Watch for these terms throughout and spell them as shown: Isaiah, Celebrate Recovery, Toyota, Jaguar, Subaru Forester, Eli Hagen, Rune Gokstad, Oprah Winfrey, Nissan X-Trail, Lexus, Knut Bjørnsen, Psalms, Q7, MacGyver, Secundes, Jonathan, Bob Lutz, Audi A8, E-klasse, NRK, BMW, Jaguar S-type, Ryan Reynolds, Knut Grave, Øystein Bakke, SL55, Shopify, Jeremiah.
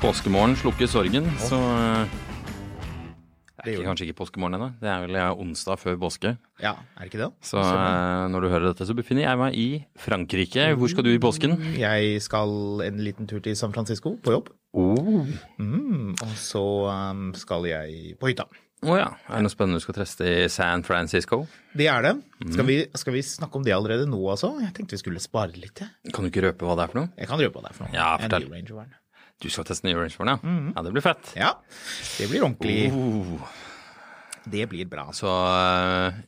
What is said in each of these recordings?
Påskemorgen slukker sorgen, så det er kanskje ikke påskemorgen enda. Det er vel onsdag før påske. Ja, det ikke det? Så når du hører dette, så befinner jeg meg i Frankrike. Hvor skal du i påsken? Jeg skal en liten tur til San Francisco på jobb. Og så skal jeg på hytta. Åja, det noe spennende du skal teste i San Francisco? Det det. Skal vi snakke om det allerede nå, altså? Jeg tenkte vi skulle spare litt. Kan du ikke røpe hva det for noe? Jeg kan røpe hva det for noe. Ja, fortell. En ny Range Rover. Du skal teste en ny Range Rover, ja. Mm-hmm. Ja, det blir fett. Ja, det blir ordentlig. Det blir bra. Så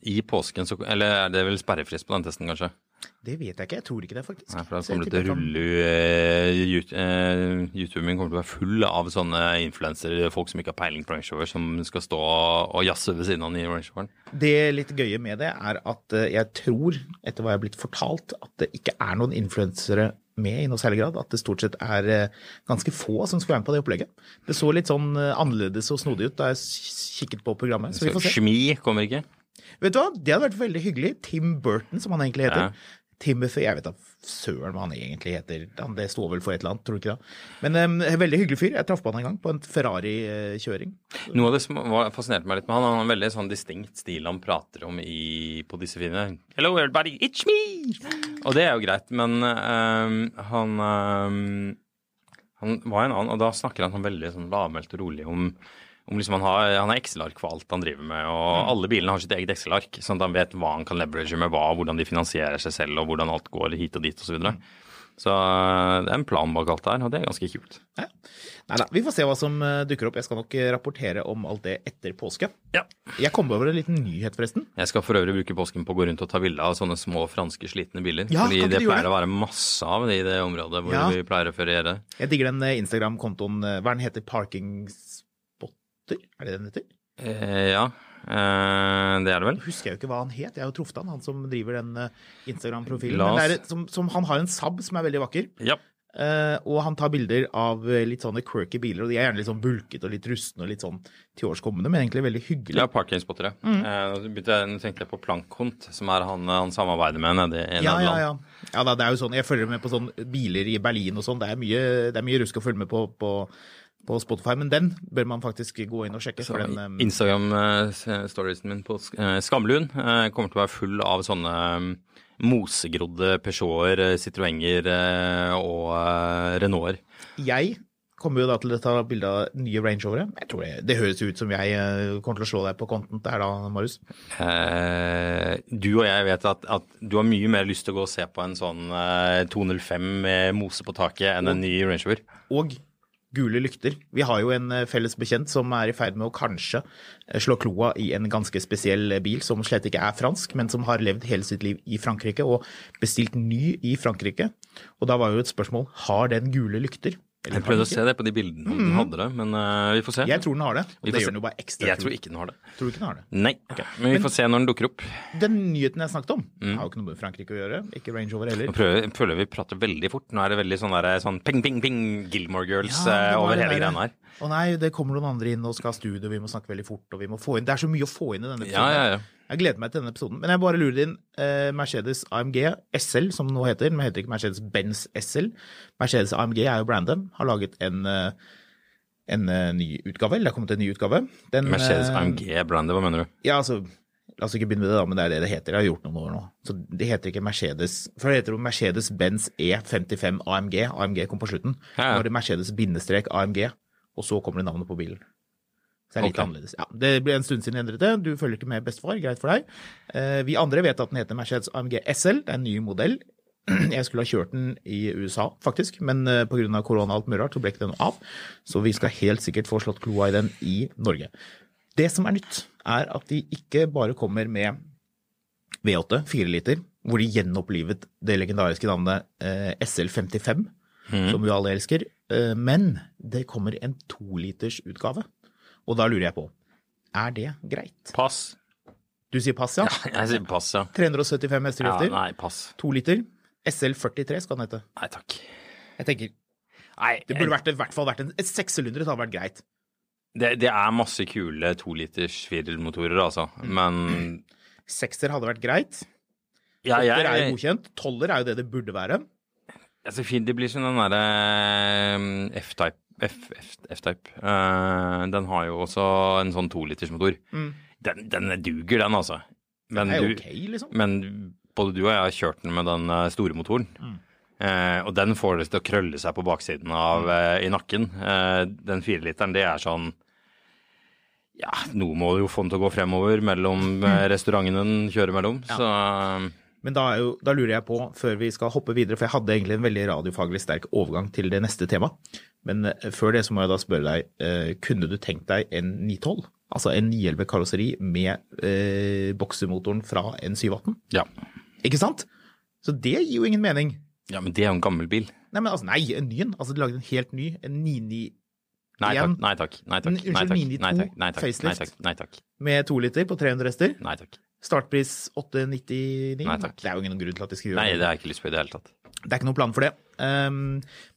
i påsken, så, eller det vel sperrefrist på den testen kanskje? Det vet jeg ikke, jeg tror ikke det faktisk. Nei, for da kommer det til å rulle, YouTube-en kommer til å være full av sånne influencer, folk som ikke har peiling på Range Rover, som skal stå og jasse ved siden av den i Range Roveren. Det litt gøye med det at jeg tror, etter hva jeg har blitt fortalt, at det ikke noen influensere med i noe særlig grad, at det stort sett ganske få som skal være med på det opplegget. Det så litt sånn annerledes og snodig ut da jeg kikket på programmet, så vi får se. Schmi kommer ikke. Vet du hva? Det hadde vært veldig hyggelig. Tim Burton, som han egentlig heter. Ja. Timothy, jeg vet da søren hva han egentlig heter. Det står vel for et eller annet, tror du ikke det? Men veldig hyggelig fyr. Jeg traff på han en gang på en Ferrari-kjøring. Noe av det som fascinerte meg litt med han, han har en veldig sånn distinkt stil han prater om på disse filmene. Hello everybody, it's me! Og det jo greit, men han var en annen, og da snakker han veldig sånn lavmelt og rolig om liksom han har Excel-ark for alt han driver med, og alle bilene har sitt eget Excel-ark, sånn at han vet hva han kan leverage med hva, hvordan de finansierer seg selv, og hvordan alt går hit og dit, og så videre. Så det en plan bak alt der, og det ganske kult. Ja. Neida, vi får se hva som dukker opp. Jeg skal nok rapportere om alt det etter påske. Ja. Jeg kom over en liten nyhet forresten. Jeg skal for øvrig bruke påsken på å gå rundt og ta bilder av sånne små franske slitne biler, ja, fordi det pleier å være masse av det i det området hvor vi pleier å feriere. Jeg digger den Instagram-kontoen, hva den heter, Parkings... det den heter? Det det vel. Husker jeg jo ikke hva han het. Jeg har jo truffet han som driver den Instagram-profilen. Men det som han har en sab som veldig vakker. Ja. Og han tar bilder av litt sånne quirky biler, og de gjerne litt sånn bulket og litt rustne og litt sånn tilårskommende, men egentlig veldig hyggelig. Ja, parkingspottere. Nå tenkte jeg på Plankhunt, som han samarbeider med nede i Nederland. Ja, det jo sånn, jeg følger med på sånne biler i Berlin og sånn. Det er mye rusk å følge med på Spotify, men den bør man faktisk gå inn og sjekke. Så, Instagram-storiesen min på Skamlund kommer til å være full av sånne mosegrodde Peugeoter, Citroënger og Renaulter. Jeg kommer jo da til å ta bilde av nye Range Rover. Jeg tror det høres ut som jeg kommer til å slå deg på content der da, Marius. Du og jeg vet at du har mye mer lyst til å gå og se på en sånn 205 med mose på taket enn en ny Range Rover. Og gule lykter. Vi har jo en felles bekjent som i ferd med å kanskje slå kloa i en ganske spesiell bil som slett ikke fransk, men som har levd hele sitt liv i Frankrike og bestilt ny i Frankrike. Og da var jo et spørsmål, har den gule lykter? Jeg prøvde å se det på de bildene den hadde det, men vi får se. Jeg tror den har det, og det gjør den jo bare ekstra kult. Jeg tror ikke den har det. Tror du ikke den har det? Nei, okay. Men vi får se når den dukker opp. Den nyheten jeg snakket om har jo ikke noe med Frankrike å gjøre, ikke Range Rover heller. Jeg føler vi prater veldig fort. Nå det veldig sånn ping, ping, ping, Gilmore Girls over hele greien her. Å nei, det kommer noen andre inn og skal ha studio, vi må snakke veldig fort, og vi må få inn. Det så mye å få inn i denne episoden. Ja. Jeg gleder meg til denne episoden, men jeg bare lurer inn Mercedes-AMG SL, som nå heter. Den heter ikke Mercedes-Benz SL. Mercedes-AMG jo brandet. Har laget en en ny utgave, eller det kommer til en ny utgave. Den, Mercedes-AMG-brandet, hva mener du? Ja, altså, la oss ikke begynne med det da, men det det det heter, det har gjort noen år nå. Så det heter ikke Mercedes, for det heter jo Mercedes-Benz E55 AMG, AMG kom på slutten. Ja. Nå er det Mercedes-AMG, og så kommer det navnet på bilen. Så det litt annerledes. Ja, det ble en stund siden jeg endret det. Du følger ikke med bestefar, greit for deg. Vi andre vet at den heter Mercedes-AMG SL, det en ny modell. Jeg skulle ha kjørt den I USA faktisk, men på grunn av korona og alt mulig rart, så ble ikke den av. Så vi skal helt sikkert få slått kloa I den I Norge. Det som nytt at de ikke bare kommer med V8, 4 liter, hvor de gjenopplivet det legendariske navnet SL55, som vi alle elsker, men det kommer en 2 liters utgave. Og da lurer jeg på, det greit? Pass. Du sier pass, ja? Ja, jeg sier pass, ja. 375 hestekrefter. Ja, nei, pass. 2 liter. SL43 skal den hette. Nei, takk. Jeg tenker, det burde vært, I hvert fall vært en 600, det hadde vært greit. Det masse kule 2-liters firehjulsmotorer, altså, men... 6-er hadde vært greit. 8-er jo godkjent. 12-er jo det det burde være. Altså, fint, det blir sånn den der F-type. F-type. Den har jo også en sånn 2-litersmotor. Den duger den, altså. Men den ok, liksom. Men både du og jeg har kjørt den med den store motoren. Og den får det til å krølle seg på baksiden av I nakken. Den 4-literen, det sånn... Ja, noe må jo få den til å gå fremover mellom restaurantene den kjører mellom. Ja. Så... Men da lurer jeg på, før vi skal hoppe videre, for jeg hadde egentlig en veldig radiofaglig sterk overgang til det neste tema, men før det så må jeg da spørre deg, kunne du tenkt deg en 912? Altså en 911-karosseri med boksemotoren fra en 718? Ja. Ikke sant? Så det gir jo ingen mening. Ja, men det jo en gammel bil. Nei, men altså, nei, en ny. Altså, du lagde en helt ny, en 991. Nei takk. Unnskyld, 992 facelift med 2 liter på 300 hester. Nei takk. Startpris 899. Nei, takk. Det jo ingen grunn til at de skal gjøre det. Nei, det ikke lyst på I det hele tatt. Det ikke noen plan for det.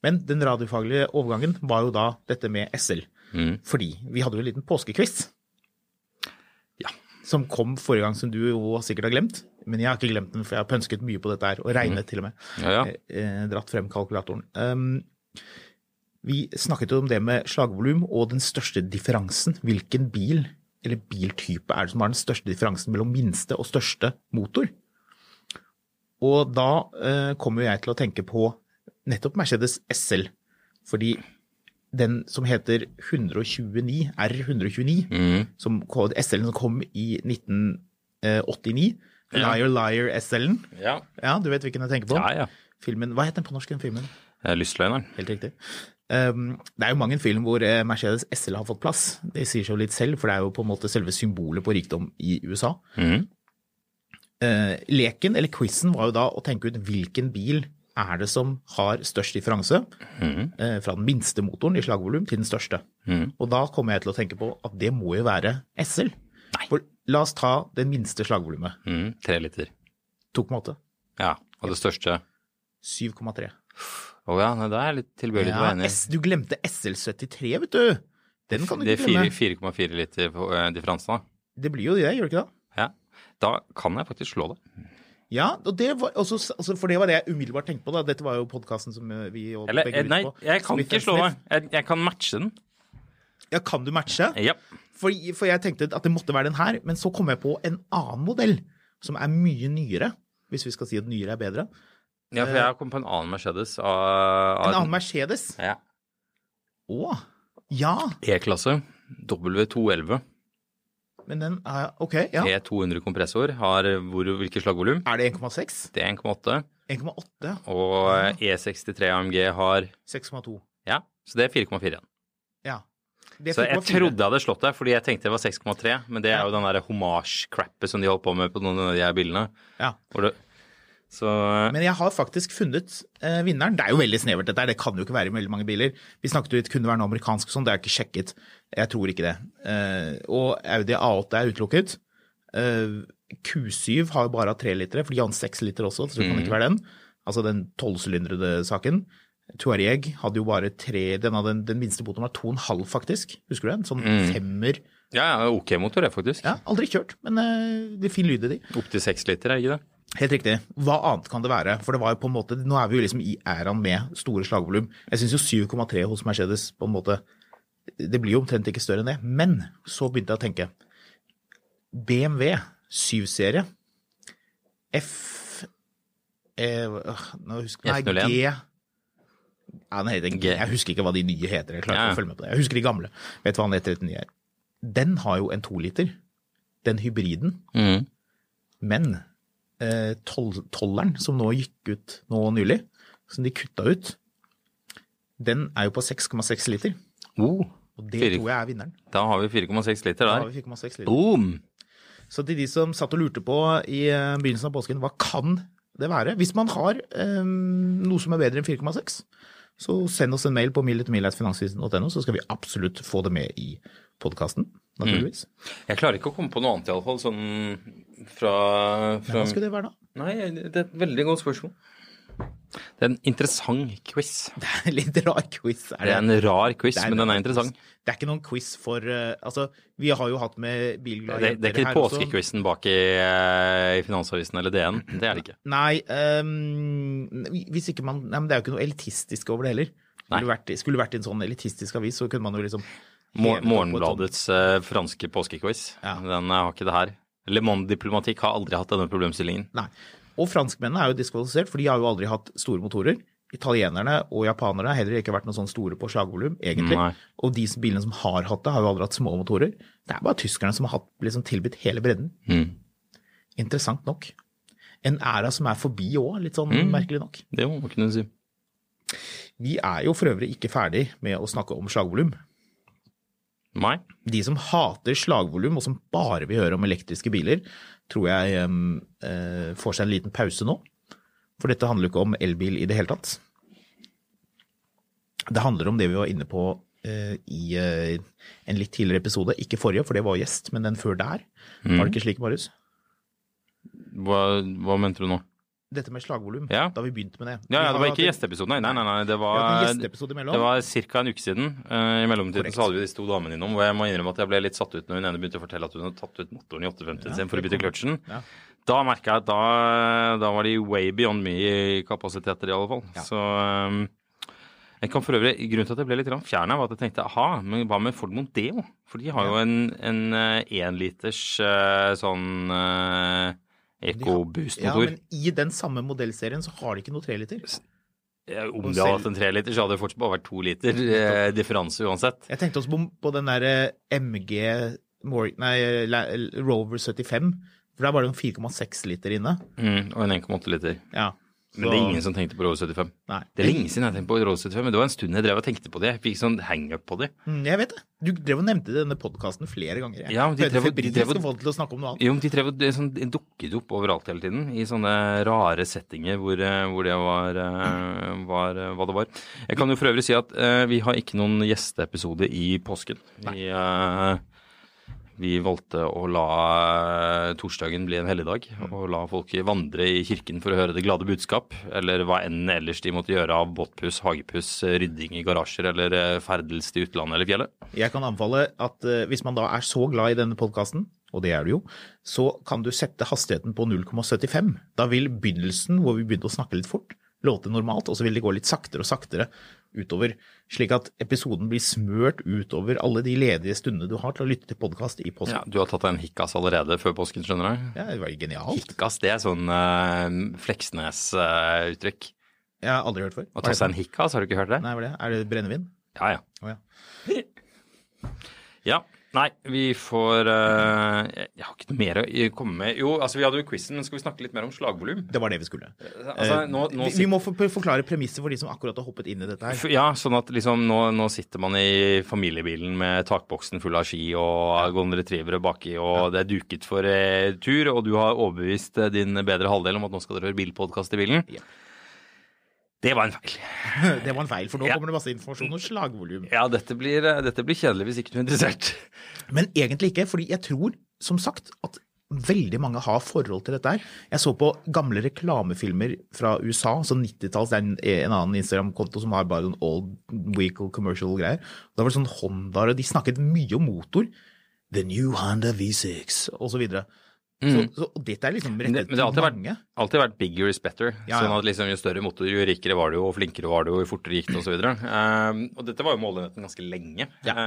Men den radiofaglige overgangen var jo da dette med SL. Fordi vi hadde jo en liten påskekviss. Ja. Som kom forrige gang som du jo sikkert har glemt. Men jeg har ikke glemt den, for jeg har pønsket mye på dette her, og regnet til og med. Ja. Dratt frem kalkulatoren. Vi snakket jo om det med slagvolum og den største differansen. Hvilken bil eller biltype det som har den største differansen mellom minste og største motor. Og da kommer jeg til å tenke på nettopp Mercedes SL, fordi den som heter 129, R129, som SL-en som kom I 1989, Liar Liar SL-en. Ja. Ja, du vet hvilken jeg tenker på. Ja, ja. Filmen, hva heter den på norsk, den filmen? Lystløgneren. Helt riktig. Det jo mange film hvor Mercedes SL har fått plass. Det sier seg jo litt selv, for det jo på en måte selve symbolet på rikdom I USA. Leken, eller quizen, var jo da å tenke ut hvilken bil det som har størst differanse fra den minste motoren I slagvolum til den største. Og da kommer jeg til å tenke på at det må jo være SL. Nei. For la oss ta det minste slagvolumet. 3 liter. 2,8. Ja, og det største? 7,3. Å ja, det litt tilbøyelig til å være enig. Du glemte SL73, vet du. Den kan du ikke glemme. Det 4,4 liter på differansen da. Det blir jo det, gjør det ikke da? Ja, da kan jeg faktisk slå det. Ja, og det var, også, for det var det jeg umiddelbart tenkte på da. Dette var jo podcasten som vi og begge ut på. Nei, jeg kan ikke slå det. Jeg kan matche den. Ja, kan du matche? Ja. For jeg tenkte at det måtte være den her, men så kom jeg på en annen modell som mye nyere, hvis vi skal si at nyere bedre. Ja, for jeg har kommet på en annen Mercedes. En annen Mercedes? Ja. Åh, ja. E-klasse, W211. Men den ok, ja. E200 kompressor, hvilket slagvolum? Det 1,6? Det 1,8. 1,8? Og E63 AMG har... 6,2. Ja, så det 4,4 igjen. Ja. Så jeg trodde jeg hadde slått deg, fordi jeg tenkte det var 6,3, men det jo den der homage-crappet som de holdt på med på noen av de her bilene. Ja. Hvor det... Så... Men jeg har faktisk funnet vinneren. Det jo veldig snevert dette her, det kan jo ikke være I veldig mange biler. Vi snakket jo litt, kunne det være noe amerikansk og sånn, det har jeg ikke sjekket. Jeg tror ikke det. Og Audi A8 utelukket. Q7 har bare 3 liter, for de har 6 liter også, så det kan ikke være den. Altså den 12-sylindrede saken. Touareg hadde jo bare 3, den minste motoren var 2,5 faktisk, husker du den? Sånn 5-er. Ja, OK-motor faktisk. Ja, aldri kjørt, men det fin lyd I de. Opp til 6 liter, ikke det? Helt riktig. Hva annet kan det være? For det var jo på en måte, nå vi jo liksom I æraen med store slagvolum. Jeg synes jo 7,3 hos Mercedes på en måte det blir jo omtrent ikke større enn det. Men så begynte jeg å tenke, BMW 7-serie, jeg husker ikke hva de nye heter, jeg klarer ikke å følge med på det. Jeg husker de gamle, vet hva han heter 39 er. Den har jo en 2-liter, den hybriden, men 12-eren som nå gikk ut nå nylig, som de kutta ut, den er jo på 6,6 liter. Og det 4, tror jeg er vinneren. Da har vi 4,6 liter der. Da har vi 4,6 liter. Boom! Så til de som satt og lurte på i begynnelsen av påsken, hva kan det være? Hvis man har noe som er bedre enn 4,6, så send oss en mail på mil@finanskrisen.no, så skal vi absolutt få det med i podcasten, naturligvis. Jeg klarer ikke å komme på noe annet i alle fall, sånn fra... Men hva skulle det være da? Nei, det er et veldig godt spørsmål. Det er en interessant quiz. Det er en litt rar quiz. Det er en rar quiz, men den er interessant. Det er ikke noen quiz for... Altså, vi har jo hatt med bilglade... Det er ikke litt påskequizen bak i Finansavisen eller DN, det er det ikke. Nei, hvis ikke man... Nei, men det er jo ikke noe elitistisk over det heller. Skulle vært i en sånn elitistisk avis, så kunne man jo liksom... Morgenbladets franske påskequiz, den har ikke det her. Le Monde Diplomatikk har aldri hatt denne problemstillingen. Nei. Og franskmennene er jo diskvalifisert, for de har jo aldri hatt store motorer. Italienerne og japanerne har heller ikke vært noen sånn store på slagvolum, egentlig. Nei. Og de bilene som har hatt det, har jo aldri hatt små motorer. Det er bare tyskerne som har hatt, liksom, tilbudt hele bredden. Interessant nok. En æra som er forbi også, litt sånn merkelig nok. Det må man kunne si. Vi er jo for øvrig ikke ferdig med å snakke om slagvolum. Nei. De som hater slagvolum, og som bare vil høre om elektriske biler, tror jeg får seg en liten pause nå. For dette handler ikke om elbil i det hele tatt. Det handler om det vi var inne på i en litt tidligere episode. Ikke forrige, for det var gjest, men den før der. Var det ikke slik, Marius? Hva mente du nå? Dette med slagvolum, da vi begynte med det. Ja, det var ikke gjesteepisode, nei. Det var cirka en uke siden. I mellomtiden så hadde vi disse to damene innom, og jeg må innrømme at jeg ble litt satt ut når hun ene begynte å fortelle at hun hadde tatt ut motoren i 850 sin for å bytte kløtsjen. Ja. Da merket jeg at da var de way beyond me i kapasiteter i alle fall. Ja. Så jeg kan for øvrig, grunnen til at jeg ble litt fjernet var at jeg tenkte, men hva med Ford Mondeo? For de har jo en 1-liters sånn... Eco-boost-motor. Ja, men i den samme modellserien så har de ikke noe 3-liter. Om de hadde hatt en 3-liter, så hadde det fortsatt bare vært 2-liter differanse uansett. Jeg tenkte også på den der Rover 75, for det er bare en 4,6 liter inne. Og en 1,8 liter. Ja. Men det er ingen som tenkte på Rover 75. Nei. Det er lenge siden jeg tenkte på Rover 75, men det var en stund jeg drev og tenkte på det. Jeg fikk sånn hang-up på det. Jeg vet det. Du drev og nevnte denne podcasten flere ganger. Ja, de drev sånn, dukket opp overalt hele tiden, i sånne rare settinger hvor det var hva det var. Jeg kan jo for øvrig si at vi har ikke noen gjesteepisode i påsken. Vi valgte å la torsdagen bli en helligdag, og la folk vandre i kirken for å høre det glade budskap, eller hva enn ellers de måtte gjøre av båtpuss, hagepuss, rydding i garasjer, eller ferdels til utlandet eller fjellet. Jeg kan anbefale at hvis man da er så glad i denne podcasten, og det er du jo, så kan du sette hastigheten på 0,75. Da vil begynnelsen, hvor vi begynte å snakke litt fort, låte normalt, og så vil det gå litt saktere og saktere utover, slik at episoden blir smørt utover alle de ledige stundene du har til å lytte til podcast i påsken. Ja, du har tatt en hikkas allerede før påsken, skjønner du? Ja, det var genialt. Hikkas, det er sånn Fleksnes-uttrykk. Jeg har aldri hørt før. Å ta seg en hikkas, har du ikke hørt det? Nei, hva er det? Er det brennevin? Ja. Oh, ja. Nei, vi får... jeg har ikke noe mer å komme med. Jo, altså vi hadde jo quizzen, men skal vi snakke litt mer om slagvolum? Det var det vi skulle. Altså, vi må forklare premisser for de som akkurat har hoppet inn i dette her. Ja, sånn at liksom nå sitter man i familiebilen med takboksen full av ski og golden retrievere baki, og det er duket for tur, og du har overbevist din bedre halvdel om at nå skal dere høre bilpodcast i bilen. Ja. Det var en feil. For nå kommer det masse informasjon om slagvolum. Ja, dette blir kjedelig hvis ikke du er interessert. Men egentlig ikke, fordi jeg tror, som sagt, at veldig mange har forhold til dette her. Jeg så på gamle reklamefilmer fra USA, så 90-talls, det er en annen Instagram-konto som har bare sånn old vehicle commercial greier. Da var det sånn Honda, og de snakket mye om motor. The new Honda V6, og så videre. Så, og dette er liksom rettet til mange. Men det har alltid vært bigger is better. Ja, ja. Sånn at liksom, jo større motor, jo rikere var det jo, og flinkere var det jo, jo fortere gikk det, og så videre. Og dette var jo målenheten ganske lenge. Ja,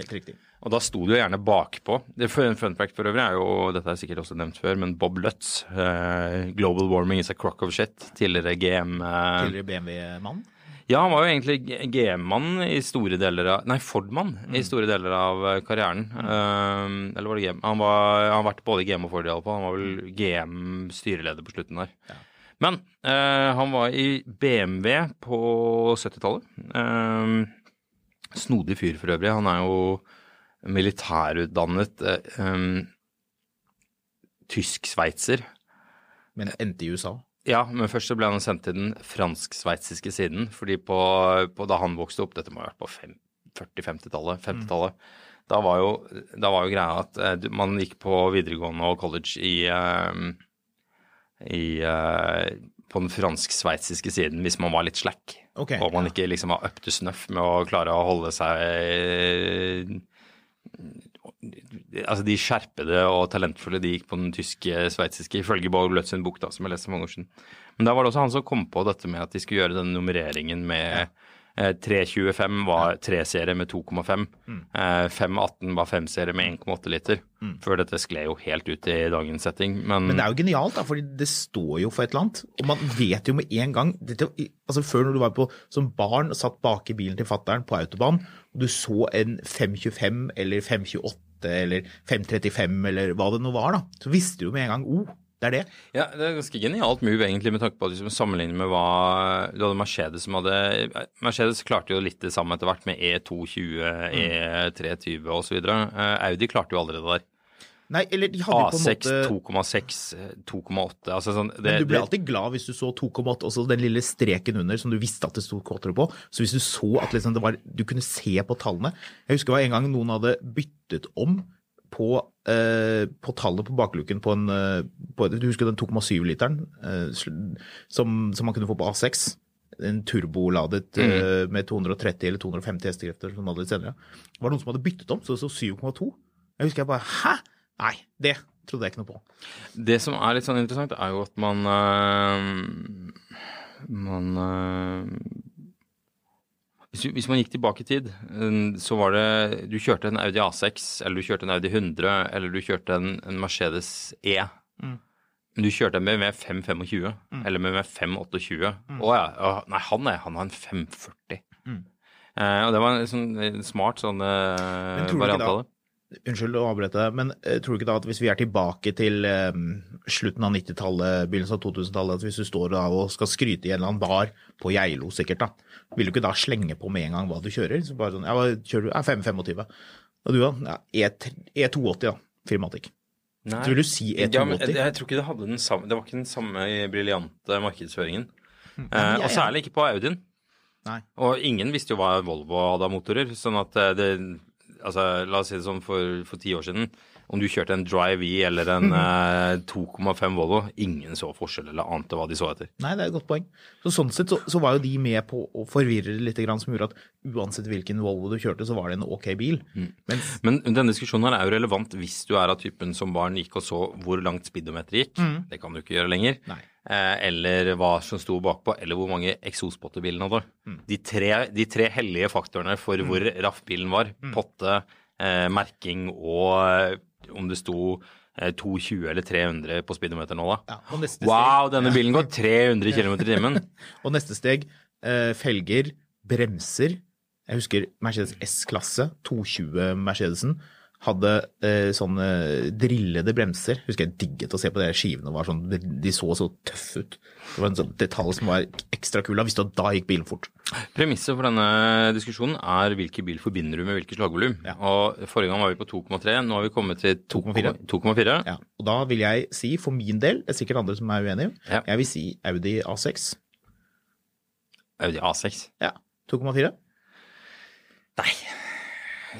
helt riktig. Og da sto du jo gjerne bakpå. Det en fun fact for øvrig er jo, og dette er sikkert også nevnt før, men Bob Lutz, Global Warming is a crock of shit, tidligere GM... tidligere BMW-mann? Ja, han var jo egentlig GM-mann i store deler av... Nei, Ford-mann i store deler av karrieren. Eller var det GM? Han har vært både GM og Ford i alle fall. Han var vel GM-styreleder på slutten der. Ja. Men han var i BMW på 70-tallet. Snodig fyr for øvrig. Han er jo militærutdannet tysk-sveitser. Men endte i USA? Ja, men først så ble han sendt til den fransk-sveitsiske siden, fordi på da han vokste opp, dette må ha vært på 40-50-tallet, da var jo greia at man gikk på videregående og college på den fransk-sveitsiske siden hvis man var litt slack, okay, og man ikke liksom var up to snuff med å klare å holde seg... Altså de skjerpede og talentfulle de gikk på den tyske, sveitsiske ifølge Borg Løtsen bok da, som jeg leste for mange år siden. Men da var det også han som kom på dette med at de skulle gjøre den nummereringen med 325 var 3-serie med 2,5 518 var 5-serie med 1,8 liter før dette skled jo helt ut i dagens setting. Men det er jo genialt da, fordi det står jo for et eller annet, og man vet jo med en gang dette, altså før når du var på som barn og satt bak i bilen til fatteren på autobahn og du så en 525 eller 528 eller 535 eller hva det nå var da, så visste du med en gang, det er det. Ja, det er ganske genialt move egentlig med tanke på at liksom, sammenlignet med hva du hadde Mercedes som hadde... Mercedes klarte jo litt det samme etter hvert med E220, E320 og så videre. Audi klarte jo allerede der. Nei, eller de hadde A6, på en måte... A6, 2,6, 2,8, altså sånn... Men du ble alltid glad hvis du så 2,8, og så den lille streken under som du visste at det stod kvartere på. Så hvis du så at liksom, det var... Du kunne se på tallene. Jeg husker det var en gang noen hadde byttet om på tallet på bakluken på en... du husker den 2,7 literen som man kunne få på A6, en turboladet med 230 eller 250 hestekrefter som man hadde litt senere. Det var noen som hadde byttet om, så det så 7,2. Jeg husker jeg bare, hæ? Nei, det trodde jeg ikke noe på. Det som er litt sånn interessant er jo at hvis man gikk tilbake i tid, så var det, du kjørte en Audi A6, eller du kjørte en Audi 100, eller du kjørte en Mercedes E. Du kjørte en BMW 525, eller BMW 528. Nei, han har en 540. Og det var en sånn smart sånn variant av det. Unnskyld å avbrette deg, men tror du ikke da at hvis vi er tilbake til slutten av 90-tallet, begynnelsen av 2000-tallet, at hvis du står da og skal skryte i en eller annen bar på Geilo sikkert da, vil du ikke da slenge på med en gang hva du kjører? Så bare sånn, ja, hva kjører du? Ja, 525. Og du da? Ja, E280 da, firmatikk. Nei. Så vil du si E280? Ja, men jeg tror ikke det hadde den samme, det var ikke den samme briljante markedsføringen. Og særlig ikke på Audien. Nei. Og ingen visste jo hva Volvo hadde av motorer, sånn at det... Altså, la oss si det sånn for 10 år siden, om du kjørte en Drive E eller en 2,5 Volvo, ingen så forskjell eller ante hva de så etter. Nei, det er et godt poeng. Så sånn sett så var jo de med på å forvirre litt grann, som gjorde at uansett hvilken Volvo du kjørte, så var det en ok bil. Men denne diskusjonen her er jo relevant hvis du er av typen som barn gikk og så hvor langt speedometer gikk. Det kan du ikke gjøre lenger. Nei. Eller hva som stod bakpå, eller hvor mange eksospotter bilen hadde. De tre hellige faktorene for hvor raff bilen var, potte, merking og om det stod 220 eller 300 på speedometeren nå da. Ja, denne bilen går 300 km i timen. Og neste steg, felger, bremser. Jeg husker Mercedes S-klasse, 220 Mercedesen, hadde sånne drillede bremser. Husker jeg digget å se på de skivene, var sånn, de så tøff ut. Det var en sånn detalj som var ekstra kul, hvis da gikk bilen fort. Premisset for denne diskusjonen er hvilke bil forbinder du med hvilke slagvolum. Ja. Og forrige gang var vi på 2,3, nå har vi kommet til 2,4. Ja, og da vil jeg si, for min del, det er sikkert andre som er uenige, jeg vil si Audi A6. Audi A6? Ja, 2,4. Nei.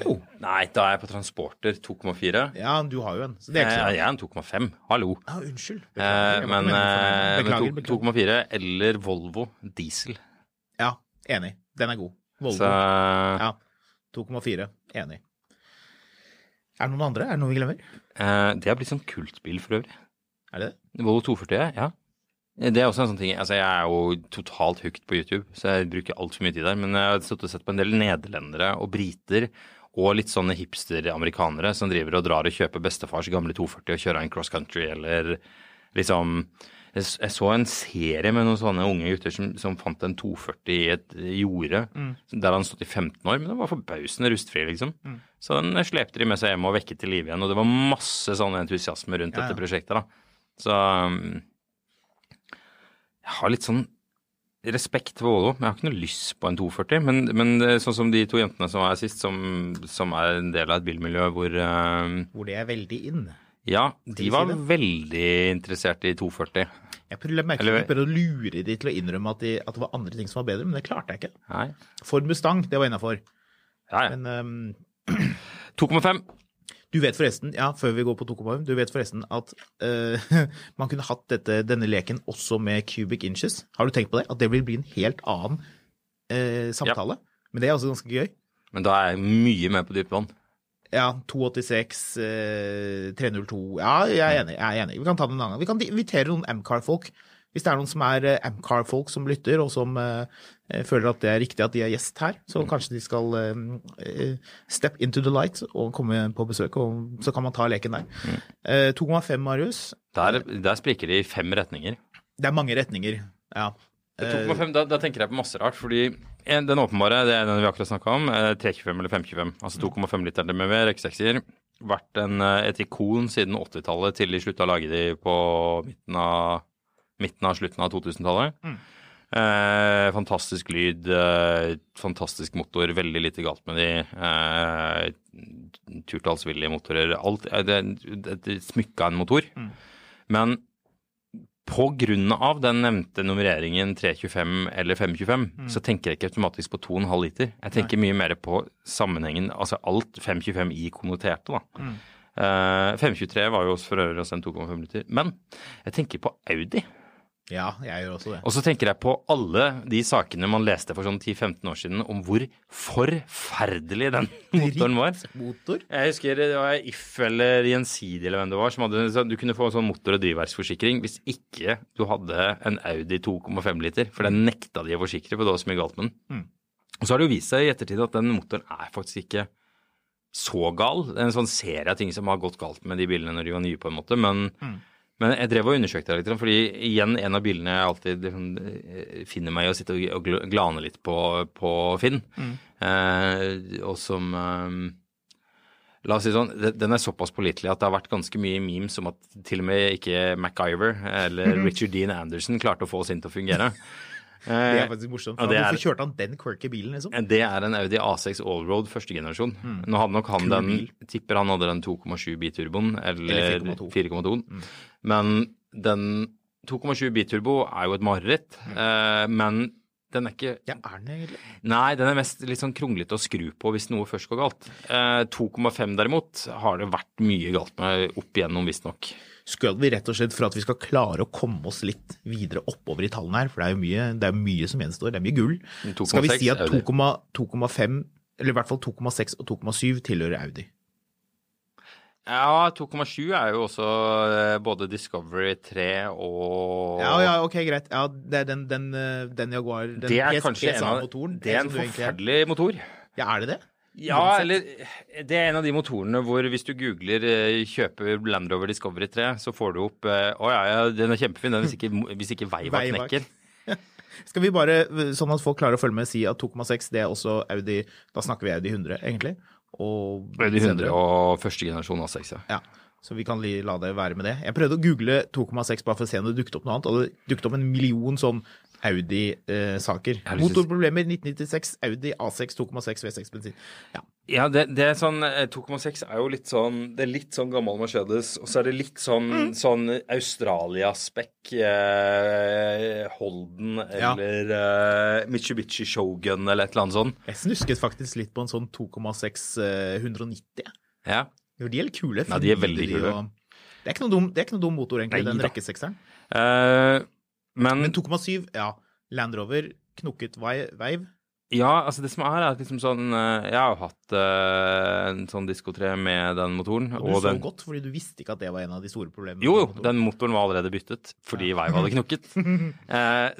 Jo. Nei, da er jeg på transporter 2,4. Ja, du har jo en. Så det er ikke jeg er en 2,5. Hallo. Ja, unnskyld. Men 2,4 eller Volvo diesel. Ja, enig. Den er god. Volvo. Så... Ja, 2,4. Enig. det noen andre? Det noe vi glemmer? Det har blitt sånn kultbil for øvrig. Det? Volvo 240, ja. Det også en sånn ting, altså jeg jo totalt hukt på YouTube, så jeg bruker alt for mye tid der, men jeg har stått og sett på en del nederlendere og briter, og litt sånne hipster-amerikanere som driver og drar og kjøper bestefars gamle 240 og kjører en cross-country, eller liksom, jeg så en serie med noen sånne unge gutter som fant en 240 i et jorde, der han stått i 15 år, men den var forbausende rustfri liksom. Så den slepte de med seg hjem og vekket til liv igjen, og det var masse sånn entusiasme rundt dette prosjektet da. Så... Jeg har litt sånn respekt for Volvo, men jeg har ikke noe lyst på en 240, men sånn som de to jentene som var her sist, som en del av et bilmiljø hvor det veldig inn. Ja, de var veldig interessert i 240. Jeg prøvde å lure de til å innrømme at det var andre ting som var bedre, men det klarte jeg ikke. Nei. Ford Mustang, det var innenfor. Ja, ja. Men, 2,5. Du vet forresten, ja, før vi går på 2,5, du vet forresten at man kunne hatt denne leken også med cubic inches. Har du tenkt på det? At det vil bli en helt annen samtale. Ja. Men det også ganske gøy. Men da jeg mye med på dypvann. Ja, 286, 302. Ja, jeg er enig. Vi kan ta den en annen. Vi kan invitere noen M-car-folk. Hvis det noen som M-car-folk som lytter, og som føler at det riktig at de gjest her, så kanskje de skal step into the light og komme på besøk, og så kan man ta leken der. 2,5, Marius. Der spriker de 5 retninger. Det mange retninger, ja. 2,5, da tenker jeg på masse rart, fordi den åpenbare, det den vi akkurat snakket om, 3,25 eller 5,25, altså 2,5 liter DMV, X6-er, vært et ikon siden 80-tallet til de sluttet å lage de på midten av slutten av 2000-tallet. Fantastisk lyd, fantastisk motor, veldig lite galt med de, turtalsvillige motorer, alt, det smykket en motor. Men på grunn av den nevnte nummereringen 325 eller 525, så tenker jeg ikke automatisk på 2,5 liter. Jeg tenker mye mer på sammenhengen, altså alt 525 i konnoterte da. 523 var jo også for øvrig også en 2,5 liter, men jeg tenker på Audi. Ja, jeg gjør også det. Og så tenker jeg på alle de sakene man leste for sånn 10-15 år siden om hvor forferdelig den motoren var. Motor? Jeg husker det var If eller Gjensidig eller hvem det var, som hadde, du kunne få en sånn motor- og drivverksforsikring hvis ikke du hadde en Audi 2,5 liter, for den nekta de å forsikre, for det var så mye galt med den. Og så har det jo vist seg i ettertid at den motoren faktisk ikke så gal. Det en sånn serie av ting som har gått galt med de bilene når de var nye på en måte, men... Men jeg drev og undersøkte det litt, fordi igjen en av bilene jeg alltid finner meg å sitte og glane litt på Finn. Og som, la oss si sånn, den såpass pålitelig at det har vært ganske mye memes om at til og med ikke MacGyver eller Richard Dean Anderson klarte å få sin til å fungere. Det faktisk morsomt. Hvorfor kjørte han den quirky bilen liksom? Det en Audi A6 Allroad første generasjon. Nå hadde nok han den, tipper han hadde den 2,7 biturboen, eller 4,2. Men den 2,7 biturbo jo et mareritt, men den ikke... Ja, den egentlig? Nei, den mest litt sånn kronglete å skru på hvis noe først går galt. 2,5 derimot har det vært mye galt med opp igjennom visst nok. Skal vi rett og slett for at vi skal klare å komme oss litt videre oppover i tallene her, for det jo mye, det mye som gjenstår, det mye gull. 2,6, skal vi si at 2,5, eller i hvert fall 2,6 og 2,7 tilhører Audi? Ja, 2,7 jo også både Discovery 3 og... Ja, ok, greit. Ja, det den Jaguar, den PSA-motoren. Det en forferdelig motor. Ja, det det? Ja, eller det en av de motorene hvor hvis du googler kjøper Land Rover Discovery 3, så får du opp, den kjempefin, den hvis ikke Veivak knekker. Skal vi bare, sånn at folk klarer å følge med, si at 2,6, det også Audi, da snakker vi Audi 100 egentlig. Audi 100 og første generasjon A6, ja. Så vi kan la det være med det. Jeg prøvde å google 2,6 bare for å se om det dukket opp noe annet, og det dukket opp 1 million sånn Audi-saker. Motorproblemer 1996, Audi A6, 2,6 V6 bensin. Ja, det sånn, 2,6 jo litt sånn, det litt sånn gammel Mercedes, og så det litt sånn Australia-spekk, Holden, eller Mitsubishi Shogun, eller et eller annet sånt. Jeg snusket faktisk litt på en sånn 2,6 190. Ja. De helt kule. Nei, de veldig kule. Det ikke noe dum motor egentlig, den rekkesekseren. Men 2,7, ja. Land Rover, knokket veiv. Ja, altså det som er liksom sånn, jeg har jo hatt en sånn Disco 3 med den motoren. Og du så den, godt, fordi du visste ikke at det var en av de store problemene. Jo, den motoren var allerede byttet, fordi ja. Veiv hadde knokket.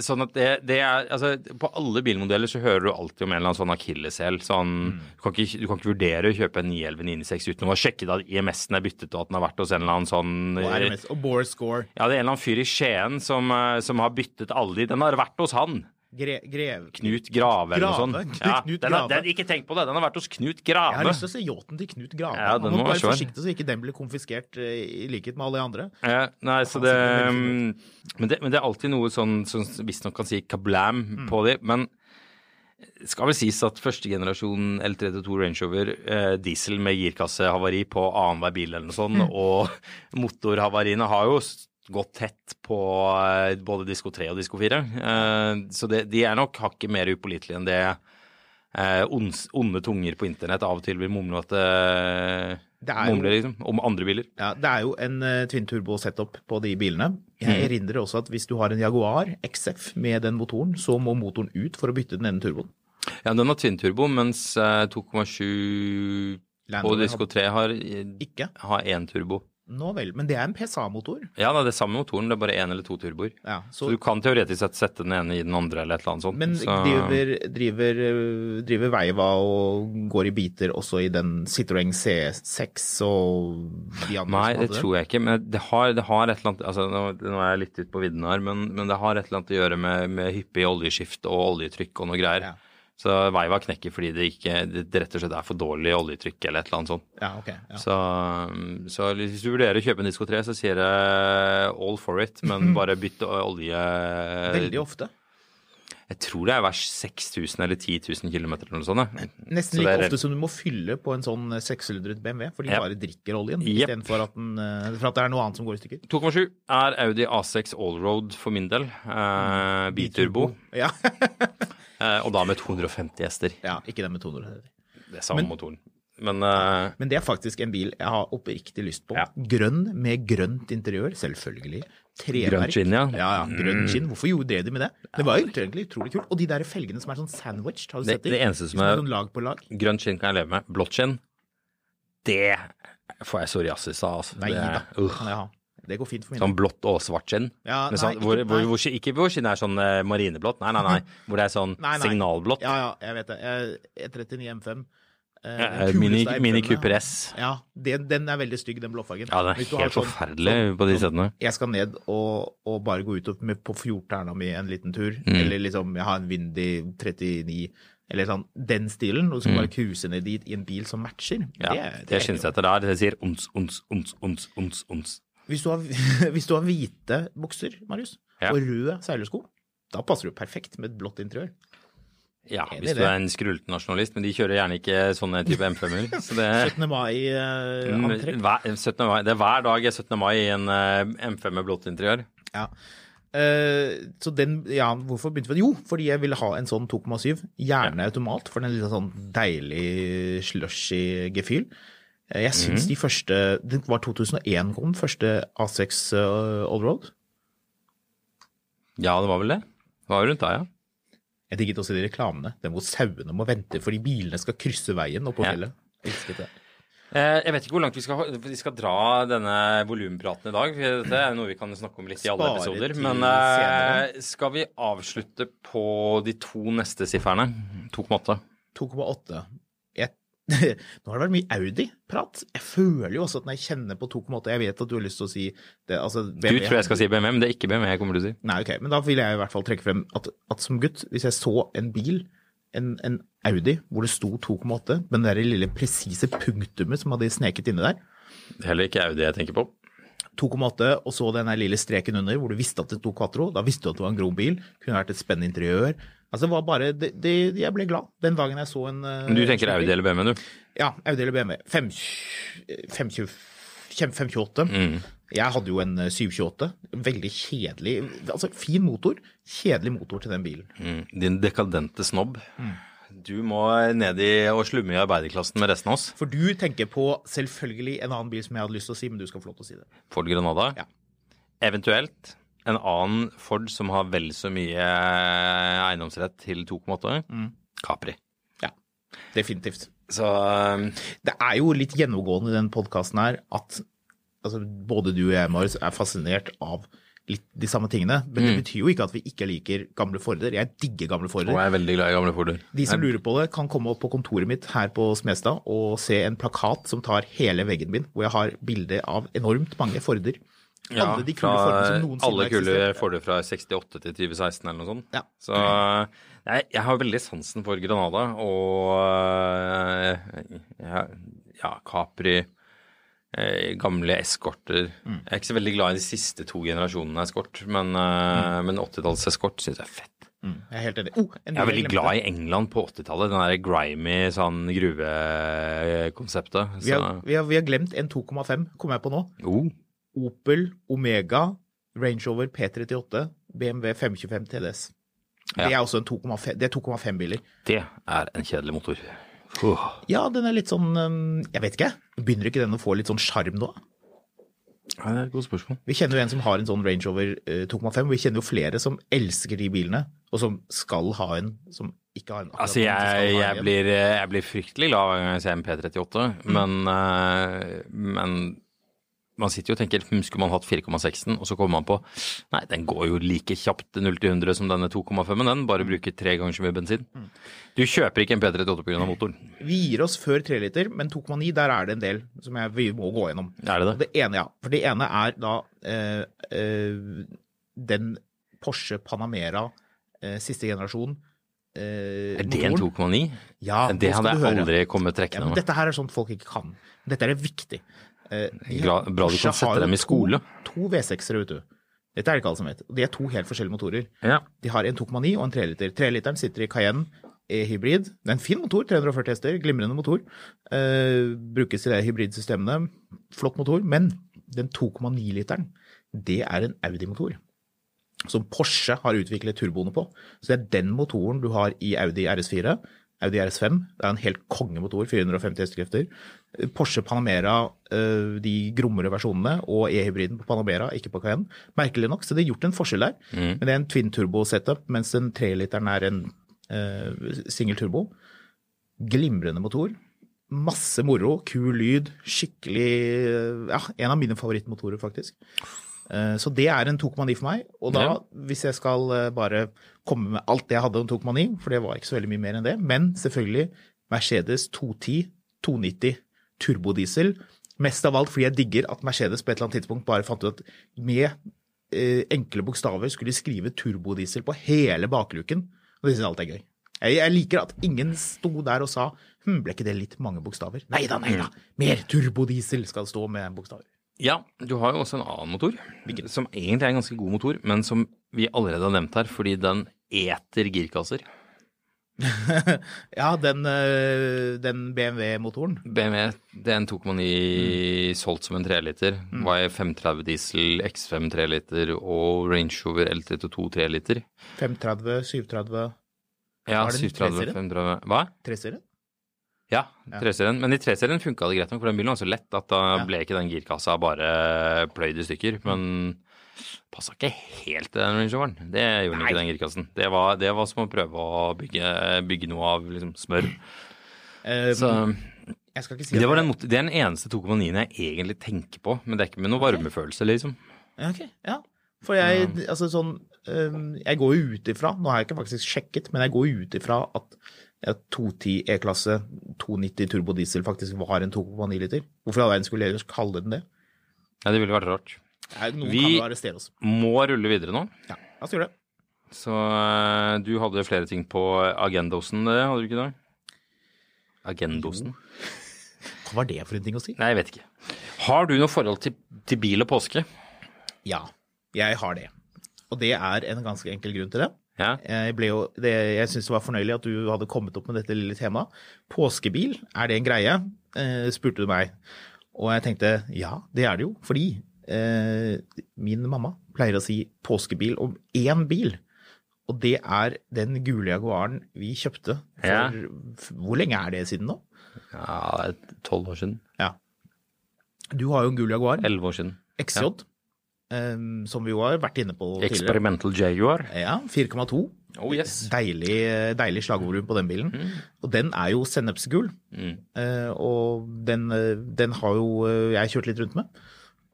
Sånn at det altså på alle bilmodeller så hører du alltid om en eller annen sånn akilleshæl. Sånn, du kan ikke vurdere å kjøpe en 911 996 uten å ha sjekket at IMS-en byttet, og at den har vært hos en eller annen sånn... Og RMS, og bore score. Ja, det en eller annen fyr i Skien som har byttet alle de. Den har vært hos han. Knut Grave eller noe sånt. Ja, den, ikke tenk på det, den har vært hos Knut Grave. Jeg har lyst til å se yachten til Knut Grave. Ja, den må være forsiktig så ikke den blir konfiskert i likhet med alle andre. Ja, nei, så det, men det er alltid noe sånn som visst nok kan si kablam på det, men skal vel sies at første generasjon L32 Range Rover diesel med girkassehavari på annen hver bil eller noe sånt, og motorhavariene har jo gått tett på både Disco 3 og Disco 4. Så de nok hakket mer upålitelige enn det onde tunger på internett av og til blir mumlet at mumler liksom, om andre biler. Ja, det jo en twin-turbo-setup på de bilene. Jeg erindrer også at hvis du har en Jaguar XF med den motoren, så må motoren ut for å bytte den ene turboen. Ja, den har twin-turbo, mens 2,7 på Disco 3 har en turbo. Nå vel, men det en PSA-motor. Ja, det samme motoren, det bare en eller to turboer. Ja, så du kan teoretisk sett sette den ene i den andre eller et eller annet sånt. Men så... driver veiva og går i biter også i den Citroen C6 og de andre? Nei, det tror jeg ikke, men det har et eller annet, altså nå jeg litt ut på vidden her, men det har et eller annet å gjøre med hyppig oljeskift og oljetrykk og noe greier. Ja. Så veiva knekker fordi det rett og slett for dårlig oljetrykk eller et eller annet sånt. Ja, ok. Ja. Så hvis du vurderer å kjøpe en Disco 3, så sier det all for it, men bare bytte olje... Veldig ofte. Jeg tror det hver 6.000 eller 10.000 kilometer eller noe sånt. Nesten like ofte som du må fylle på en sånn 600 BMW, for de bare drikker oljen, istedenfor for at det noe annet som går i stykker. 2,7 Audi A6 Allroad for min del. Biturbo. Ja. Og da med 250 hester. Ja, ikke den med 200 hester. Det er samme motoren. Men det faktisk en bil jeg har oppriktig lyst på. Ja. Grønn med grønt interiør, selvfølgelig. Treverk. Grønn skinn, ja. Ja, grønn skinn. Hvorfor drev de med det? Det var jo egentlig utrolig kult. Og de der felgene som sånn sandwiched, har du sett det? Det eneste som sånn lag på lag. Grønn skinn kan jeg leve med. Blått skinn, det får jeg psoriasis av. Altså. Nei da, kan jeg ha. Det går fint for min. Sånn blått og svart skinn. Ja, nei, sånn, hvor skinn sånn marineblått, nei. Hvor det sånn signalblått. Ja, jeg vet det. E39 M5. Mini Cooper S. Ja, den veldig stygg, den blåfargen. Ja, den helt sånn, forferdelig på de settene. Jeg skal ned og bare gå ut på fjorterna mi en liten tur, eller liksom, jeg har en Windy 39, eller sånn, den stilen, og du skal bare kruse ned dit i en bil som matcher. Ja, det synes jeg til der, det sier ons. Hvis du har hvite bukser, Marius, og røde seilersko, da passer du perfekt med et blått interiør. Ja, hvis du en skrulten nasjonalist, men de kjører gjerne ikke sånne type M5-er. Så 17. mai antrekk. 17. mai, det hver dag 17. mai i en M5 med blått interiør. Ja, så den, ja, hvorfor begynte vi det? Jo, fordi jeg ville ha en sånn 2,7, gjerne automat, for den er litt sånn deilig, slushy gefühl. Jeg synes de første, det var 2001 kom, første A6 Allroad. Ja, det var vel det. Det var rundt da, ja. Jeg digget også de reklamene, den hvor sauene må vente fordi bilene skal krysse veien oppå fjellet. Elsket det. Jeg vet ikke hvor langt vi skal dra denne volumpraten i dag, for det noe vi kan snakke om litt i alle episoder, men skal vi avslutte på de to neste sifferne? 2,8. 2,8. Nå har det vært mye Audi-prat. Jeg føler jo også at når jeg kjenner på 2,8, jeg vet at du har lyst til å si det, altså BMW. Du tror jeg skal si BMW, men det er ikke BMW jeg kommer til å si. Nei, ok, men da vil jeg i hvert fall trekke frem at som gutt, hvis jeg så en bil, en Audi, hvor det sto 2,8, men det lille presise punktummet som hadde sneket inne der. Det heller ikke Audi jeg tenker på. 2,8, og så den lille streken under, hvor du visste at det tok quattro, da visste du at det var en grov bil, kunne vært et spennende interiør. Altså det var bare, jeg ble glad den dagen jeg så en... Men du tenker Audi eller BMW, du? Ja, Audi eller BMW. 528. Jeg hadde jo en 728. Veldig kjedelig, altså fin motor. Kjedelig motor til den bilen. Din dekadente snobb. Du må ned i og slumme i arbeiderklassen med resten av oss. For du tenker på selvfølgelig en annen bil som jeg hadde lyst til å si, men du skal få lov til å si det. Ford Granada? Ja. Eventuelt en annen Ford som har vel så mye eiendomsrett til 2,8. Capri. Ja, definitivt. Så det jo litt gjennomgående I den podcasten her at altså, både du og jeg, Marius, fascinert av litt de samme tingene, men det betyr jo ikke at vi ikke liker gamle Forder. Jeg digger gamle Forder. Og jeg veldig glad I gamle Forder. De som lurer på det kan komme opp på kontoret mitt her på Smestad og se en plakat som tar hele veggen min, hvor jeg har bilder av enormt mange Forder. Ja, alle de kule Fordene som noensinne alle kule Forder fra 68 til 2016 eller noe sånt. Ja. Så jeg har veldig sansen for Granada, og ja, Capri, gamle eskorter. Jeg ikke så veldig glad I de siste to generasjonene eskort, men 80-tallets eskort synes jeg fett. Jeg helt enig. Jeg veldig glad I England på 80-tallet, den der grimy sånn gruvekonseptet. Så. Vi har glemt en 2,5, kom jeg på nå. Opel, Omega, Range Rover, P38, BMW 525 TDS. Ja. Det også en 2,5 biler. Det en kjedelig motor. Ja, den litt sånn, jeg vet ikke, begynner ikke den å få litt sånn skjarm nå? Nei, det et godt spørsmål. Vi kjenner jo en som har en sånn Range Rover 2,5, vi kjenner jo flere som elsker de bilene, og som skal ha en, som ikke har en. Altså, jeg blir fryktelig glad hver gang jeg ser en P38, men man sitter jo og tenker, skulle man hatt 4,6, og så kommer man på, nei, den går jo like kjapt 0-100 som denne 2,5, den bare bruker 3 ganger så mye bensin. Du kjøper ikke en P38 på grunn av motoren. Vi gir oss før 3 liter, men 2,9, der det en del som vi må gå gjennom. Det? Det ene, ja. For det ene da den Porsche Panamera siste generasjon, det en 2,9? Ja, det hadde jeg aldri kommet trekkende med. Ja, dette her sånt folk ikke kan. Dette det viktig. Bra du kan sette dem I skole. To V6-er, vet du. Dette det ikke alle som vet. De to helt forskjellige motorer. Ja. De har en 2,9 og en 3 liter. 3 literen sitter I Cayenne E-hybrid. Det en fin motor, 340 hester, glimrende motor. Brukes I de hybridsystemene. Flott motor, men den 2,9 literen, det en Audi-motor. Som Porsche har utviklet turboene på. Så det den motoren du har I Audi RS4, Audi RS5, det en helt kongemotor, 450 hestekrefter. Porsche Panamera, de grommere versjonene, og E-hybriden på Panamera, ikke på Cayenne. Merkelig nok, så det gjort en forskjell der. Men det en twin-turbo-setup, mens den 3-literen en single-turbo. Glimrende motor. Masse moro, kul lyd, skikkelig, ja, en av mine favorittmotorer faktisk. Så det en 2,9 for meg, og da, hvis jeg skal bare komme med alt det jeg hadde om 2,9, for det var ikke så veldig mye mer enn det, men selvfølgelig Mercedes 210, 290, turbodiesel, mest av alt fordi jeg digger at Mercedes på et eller annet tidspunkt bare fant ut at med enkle bokstaver skulle de skrive turbodiesel på hele bakluken, og det synes alt gøy. Jeg liker at ingen sto der og sa, ble ikke det litt mange bokstaver? Neida, mer turbodiesel skal stå med bokstaver. Ja, du har jo også en annen motor, som egentlig en ganske god motor, men som vi allerede har nevnt her, fordi den eter girkasser. Ja, den BMW-motoren. BMW, den 2,9 solgt som en 3-liter, var 530 diesel, X5 3-liter og Range Rover L32 3-liter. 530, 730. Ja, 730, 530. Hva? 3-serien? Ja, 3-serien. Men I 3-serien funket det greit nok, for den bilen var så lett at da ble ikke den girkassa bare pløyd I stykker, men passet ikke helt til den Range Roveren. Det gjorde ikke den girkassen. Det var som å prøve å bygge noe av liksom, smør. Så, jeg skal ikke si det den eneste 2,9-en jeg egentlig tenker på, men det ikke med noen varmefølelse, liksom. Okay, ja. For jeg går jo ut ifra, nå har jeg ikke faktisk sjekket, men jeg går jo ut ifra at 210 E-klasse, 290 turbodiesel faktisk var en 2,9 liter. Hvorfor all verden skulle jeg kalle den det? Ja, det ville vært rart. Vi må rulle videre nå. Ja, la oss gjøre det. Så du hadde flere ting på agendosen, hadde du ikke det? Agendosen? Hva var det for en ting å si? Nei, jeg vet ikke. Har du noe forhold til bil og påske? Ja, jeg har det. Og det en ganske enkel grunn til det. Ja. Jeg synes det var fornøyelig at du hadde kommet opp med dette lille temaet. Påskebil, det en greie? Spurte du meg. Og jeg tenkte, ja, det det jo, fordi min mamma pleier å si påskebil om én bil. Og det den gule Jaguaren vi kjøpte. Hvor lenge det siden nå? Ja, 12 år siden. Ja. Du har jo en gul Jaguar. 11 år siden. XJ. som vi har vært inne på tidligere. Experimental Jaguar. Ja, 4,2. Oh yes. Deilig slagvolum på den bilen. Mm. Og den jo sennepsgul. Mm. Og den har jo jeg kjørt litt rundt med.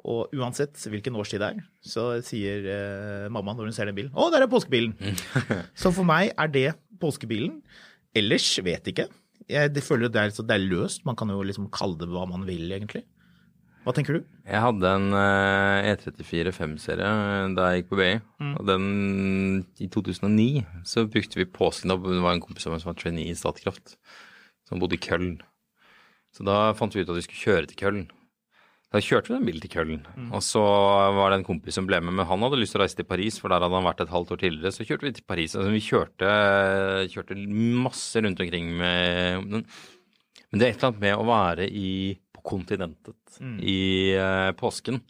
Og uansett hvilken årstid det så sier mamma når hun ser den bilen, «Å, der påskebilen!» Så for meg det påskebilen. Ellers vet ikke. Jeg føler det så det løst. Man kan jo liksom kalle det hva man vil egentlig. Hva tenker du? Jeg hadde en E34 5-serie da jeg gikk på BI, og den i 2009 så brukte vi påsken, det var en kompis av meg som var trainee i Statkraft, som bodde i Køln. Så da fant vi ut at vi skulle kjøre til Køln. Da kjørte vi den bilen til Køln, og så var det en kompis som ble med, men han hadde lyst til å reise til Paris, for der hadde han vært et halvt år tidligere, så kjørte vi til Paris. Altså, vi kjørte masse rundt omkring med, men det et eller annet med å være i kontinentet i påsken,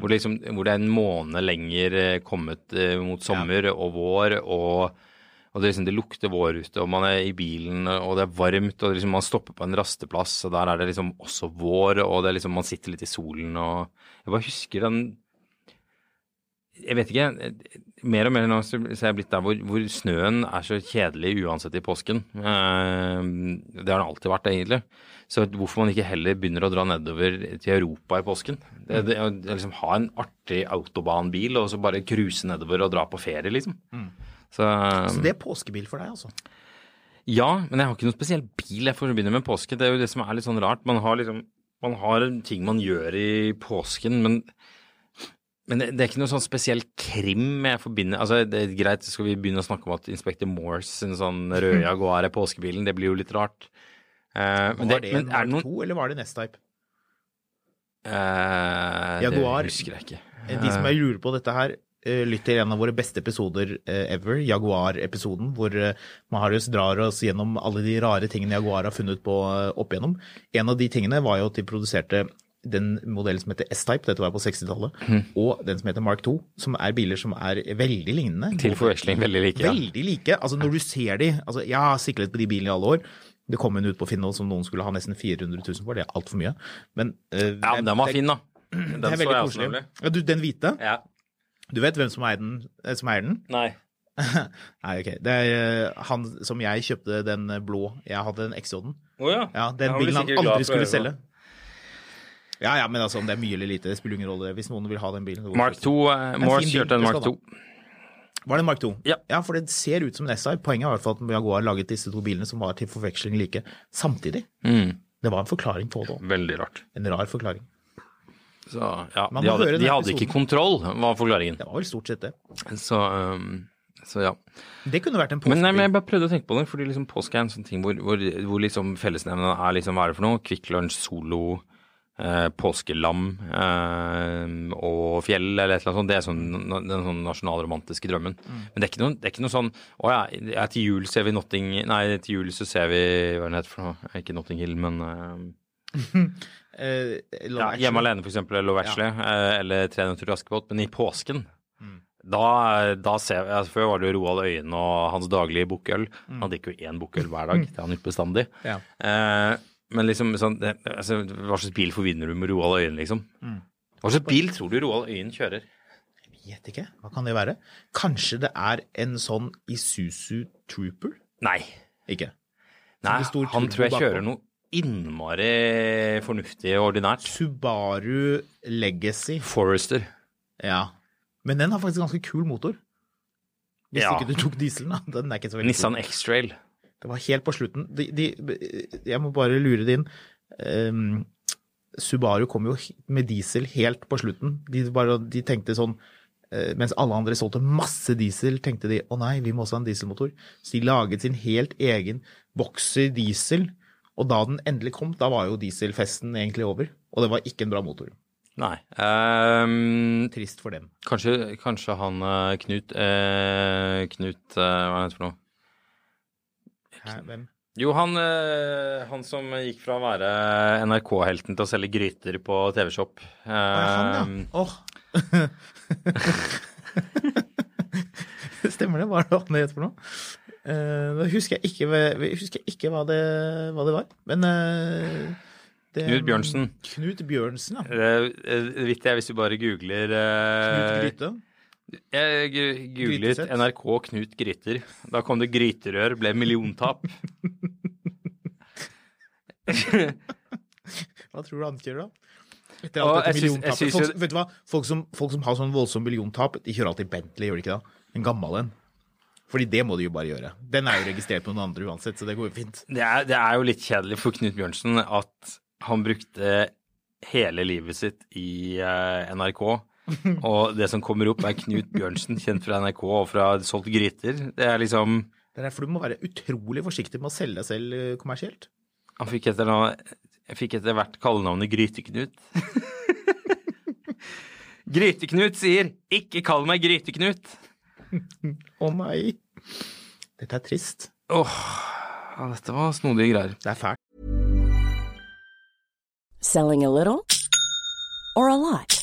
hvor det en måned lenger kommet mot sommer og vår, og det, liksom, det lukter vår ute, og man i bilen, og det varmt, og liksom, man stopper på en rasteplass, og der det liksom også vår, og det, liksom, man sitter litt i solen, og jeg bare husker den, jeg vet ikke, mer og mer nå så jeg blitt der hvor snøen så kjedelig uansett i påsken. Det har den alltid vært egentlig. Så hvorfor man ikke heller begynner å dra nedover til Europa i påsken? Det liksom ha en artig autobahnbil og så bare kruse nedover og dra på ferie liksom. Mm. Så det påskebil for deg altså? Ja, men jeg har ikke noen spesiell bil jeg forbinder med påske. Det jo det som litt sånn rart. Man har ting man gjør i påsken, men det ikke noe sånn spesiell krim jeg forbinder, altså det greit, skal vi begynne å snakke om at Inspector Morse, en sånn rød Jaguar i påskebilen, det blir jo litt rart. Men var det en Mark 2, eller var det en S-type? Jaguar, det husker jeg ikke. De som jeg lurer på dette her, lytt til en av våre beste episoder ever, Jaguar-episoden, hvor Marius drar oss gjennom alle de rare tingene Jaguar har funnet på opp igjennom. En av de tingene var jo at de produserte den modellen som heter S-type, dette var på 60-tallet, og den som heter Mark 2, som biler som veldig lignende. Til forveksling, veldig like. Ja. Veldig like, altså når du ser de, altså jeg har siklet på de bilene i alle år, det kom en ut på Finn nå som noen skulle ha nesten 400 000 for, det alt for mye. Men, ja, den var fin da. Den det veldig koselig. Ja, du, den hvite? Ja. Du vet hvem som eier den? Nei. Nei, ok. Det han som jeg kjøpte den blå, jeg hadde den X-Oden. Åja? Ja, den bilen han aldri skulle selge. Ja, men altså om det mye eller lite, det spiller ingen rolle. Hvis noen vil ha den bilen. Mark 2, Morse kjørte en Mark 2. Var det en Mark 2? Ja. Ja, for det ser ut som en SI. Poenget er i hvert fall at Jaguar laget disse to bilene som var til forveksling like samtidig. Mm. Det var en forklaring på det også. Veldig rart. En rar forklaring. Så, ja, de hadde ikke kontroll, var forklaringen. Det var vel stort sett det. Så ja. Det kunne vært en påskebil. Men jeg bare prøvde å tenke på det, fordi liksom påske en sånn ting hvor liksom fellesnevnene liksom hva det for noe? Quick Lunch, Solo... påskelam og fjell eller et eller annet sånt. Det sånn, den sånn nasjonalromantiske drømmen. Mm. Men det er ikke noe sånn, åja, til jul ser vi til jul så ser vi, hva er det heter for noe? Ikke Notting Hill, men Hjemme alene for eksempel, eller Love Actually, eller Tre nøtter til Askepott, men i påsken da ser vi, altså før var det jo Roald Øyen og hans daglige bokøl. Han hadde ikke jo en bokøl hver dag, det har han utbestandig. Ja. Men liksom, sånn, altså, hva slags bil forbinder du med Roald Øyen, liksom? Mm. Hva slags bil tror du Roald Øyen kjører? Jeg vet ikke. Hva kan det være? Kanskje det en sånn Isuzu Trooper? Nei. Ikke? Nei, han tror jeg kjører noe innmari fornuftig og ordinært. Subaru Legacy. Forester. Ja. Men den har faktisk ganske kul motor. Hvis ikke du tok dieselen, da. Den ikke så veldig Nissan X-Trail. Det var helt på slutten. Jeg må bare lure det inn. Subaru kom jo med diesel helt på slutten. De tenkte sånn, mens alle andre solgte masse diesel, tenkte de, å nei, vi må også ha en dieselmotor. Så de laget sin helt egen Boxer diesel, og da den endelig kom, da var jo dieselfesten egentlig over, og det var ikke en bra motor. Nei. Trist for dem. Kanskje han, Knut, hva heter det for noe? Hvem? Jo, han som gikk fra å være NRK-helten til å selge gryter på TV-shop. Han, ja. Stemmer det? Hva det han het for noe? Da husker jeg ikke hva det var. Men Knut Bjørnsen. Knut Bjørnsen, ja. Det vet jeg hvis du bare googler Knut Gryte? Jeg googlet NRK Knut Gryter. Da kom det gryterør, ble milliontap. Hva tror du han gjør da? Etter alt dette milliontapet. Vet du hva? Folk som har sånn voldsom milliontap, de kjører alltid Bentley, gjør de ikke da? En gammel en. Fordi det må du jo bare gjøre. Den er jo registrert på noen andre uansett, så det går jo fint. Det er jo litt kjedelig for Knut Bjørnsen at han brukte hele livet sitt i NRK, og det som kommer opp er Knut Bjørnsen, kjent fra NRK og fra solgt gryter. Det er liksom... Det er derfor du må være utrolig forsiktig med å selge deg selv kommersielt. Han fikk etter hvert kallenavnet Gryteknut. Gryteknut sier, ikke kall meg Gryteknut! Å nei, dette trist. Åh, dette var snodige greier. Det fælt. Selling a little or a lot?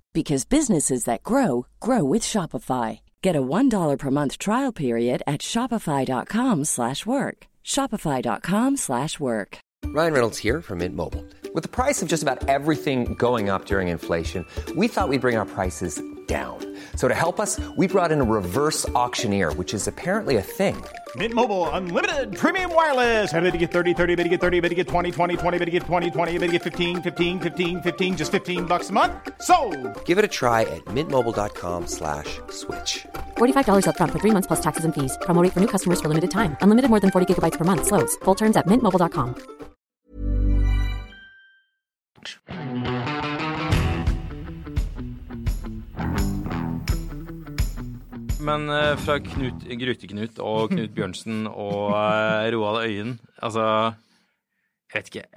Because businesses that grow, grow with Shopify. Get a $1 per month trial period at shopify.com/work. Shopify.com/work. Ryan Reynolds here from Mint Mobile. With the price of just about everything going up during inflation, we thought we'd bring our prices down. So to help us, we brought in a reverse auctioneer, which is apparently a thing. Mint Mobile Unlimited Premium Wireless. How to get 30, 30, how to get 30, how to get 20, 20, 20, how to get 20, 20, how to get 15, 15, 15, 15, just $15 a month? Sold! Give it a try at mintmobile.com/switch. $45 up front for 3 months plus taxes and fees. Promo rate for new customers for limited time. Unlimited more than 40 gigabytes per month. Slows full terms at mintmobile.com. Men fra Gryteknut og Knut Bjørnsen og Roald Øyen, altså, jeg vet ikke,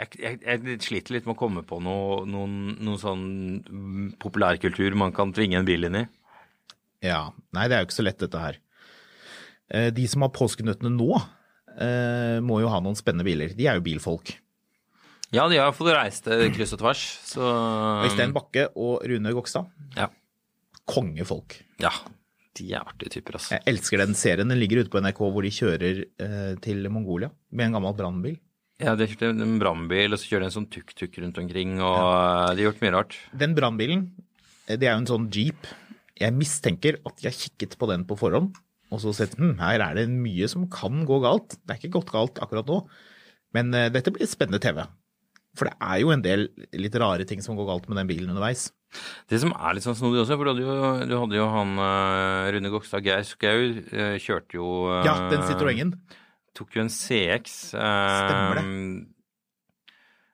jeg sliter litt med å komme på noen sånn populærkultur man kan tvinge en bil inn i. Ja, nei, det er jo ikke så lett dette her. De som har påskenøttene nå, må jo ha noen spennende biler. De er jo bilfolk. Ja, de har fått reist kryss og tvers. Så... Øystein Bakke og Rune Gokstad. Ja. Kongefolk. Ja, de er artige typer, altså. Jeg elsker den serien. Den ligger ute på NRK hvor de kjører til Mongolia med en gammel brandbil. Ja, de har kjørt en brandbil, og så kjører de en sånn tuk-tuk rundt omkring, og de har gjort mye rart. Den brandbilen, det er jo en sånn jeep. Jeg mistenker at jeg kikket på den på forhånd, og så sett, her er det mye som kan gå galt. Det er ikke godt galt akkurat nå, men dette blir spennende TV. For det er jo en del litt rare ting som går galt med den bilen underveis. Det som er litt sånn snodig også, for du hadde jo han Rune Gokstad, Geir Skau, kjørte jo... Ja, den Citroën. Tok jo en CX. Stemmer det.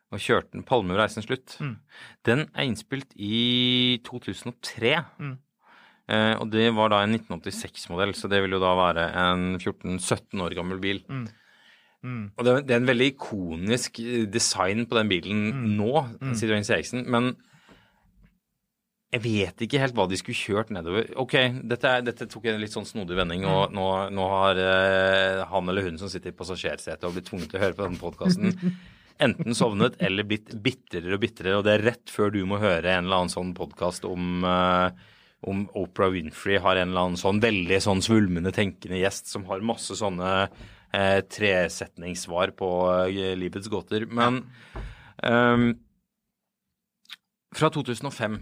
Og kjørte den Palmereisen slutt. Mm. Den er innspilt i 2003. Mm. Og det var da en 1986-modell, så det vil jo da være en 14-17 år gammel bil. Mm. Mm. Og det er en veldig ikonisk design på den bilen nå, Citroen C6-en, men jeg vet ikke helt hva de skulle kjørt nedover. Ok, dette tok en litt sånn snodig vending, og nå har han eller hun som sitter i passasjersetet og blitt tvunget til å høre på denne podcasten, enten sovnet eller blitt bitterere og bitterere, og det er rett før du må høre en eller annen sånn podcast om Oprah Winfrey har en eller annen sånn veldig sånn svulmende tenkende gjest som har masse sånne tresetningssvar på livets gåter, men fra 2005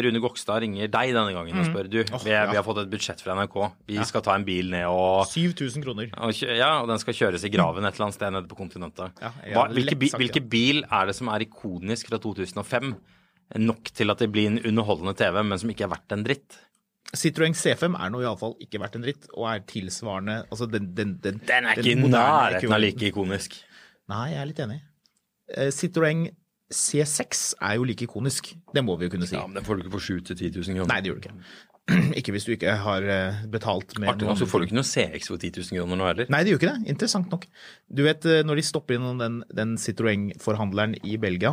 Rune Gokstad ringer deg denne gangen og spør, vi har fått et budsjett fra NRK, vi skal ta en bil ned og 7 000 kroner og den skal kjøres i graven et eller annet sted nede på kontinentet. Hvilke bil er det som er ikonisk fra 2005 nok til at det blir en underholdende TV, men som ikke er verdt en dritt? Citroen C5 er nå i alle fall ikke verdt en dritt, og er tilsvarende... Altså den er ikke nærheten av like ikonisk. Nei, jeg er litt enig. Citroen C6 er jo like ikonisk, det må vi jo kunne si. Ja, men den får du ikke for 7 000 til 10 000 kroner. Nei, det gjør du ikke. Ikke hvis du ikke har betalt med... Artig nok, så får du ikke noe CX for 10 000 kroner nå heller. Nei, det gjør ikke det. Interessant nok. Du vet, når de stopper innom den Citroën-forhandleren i Belgia,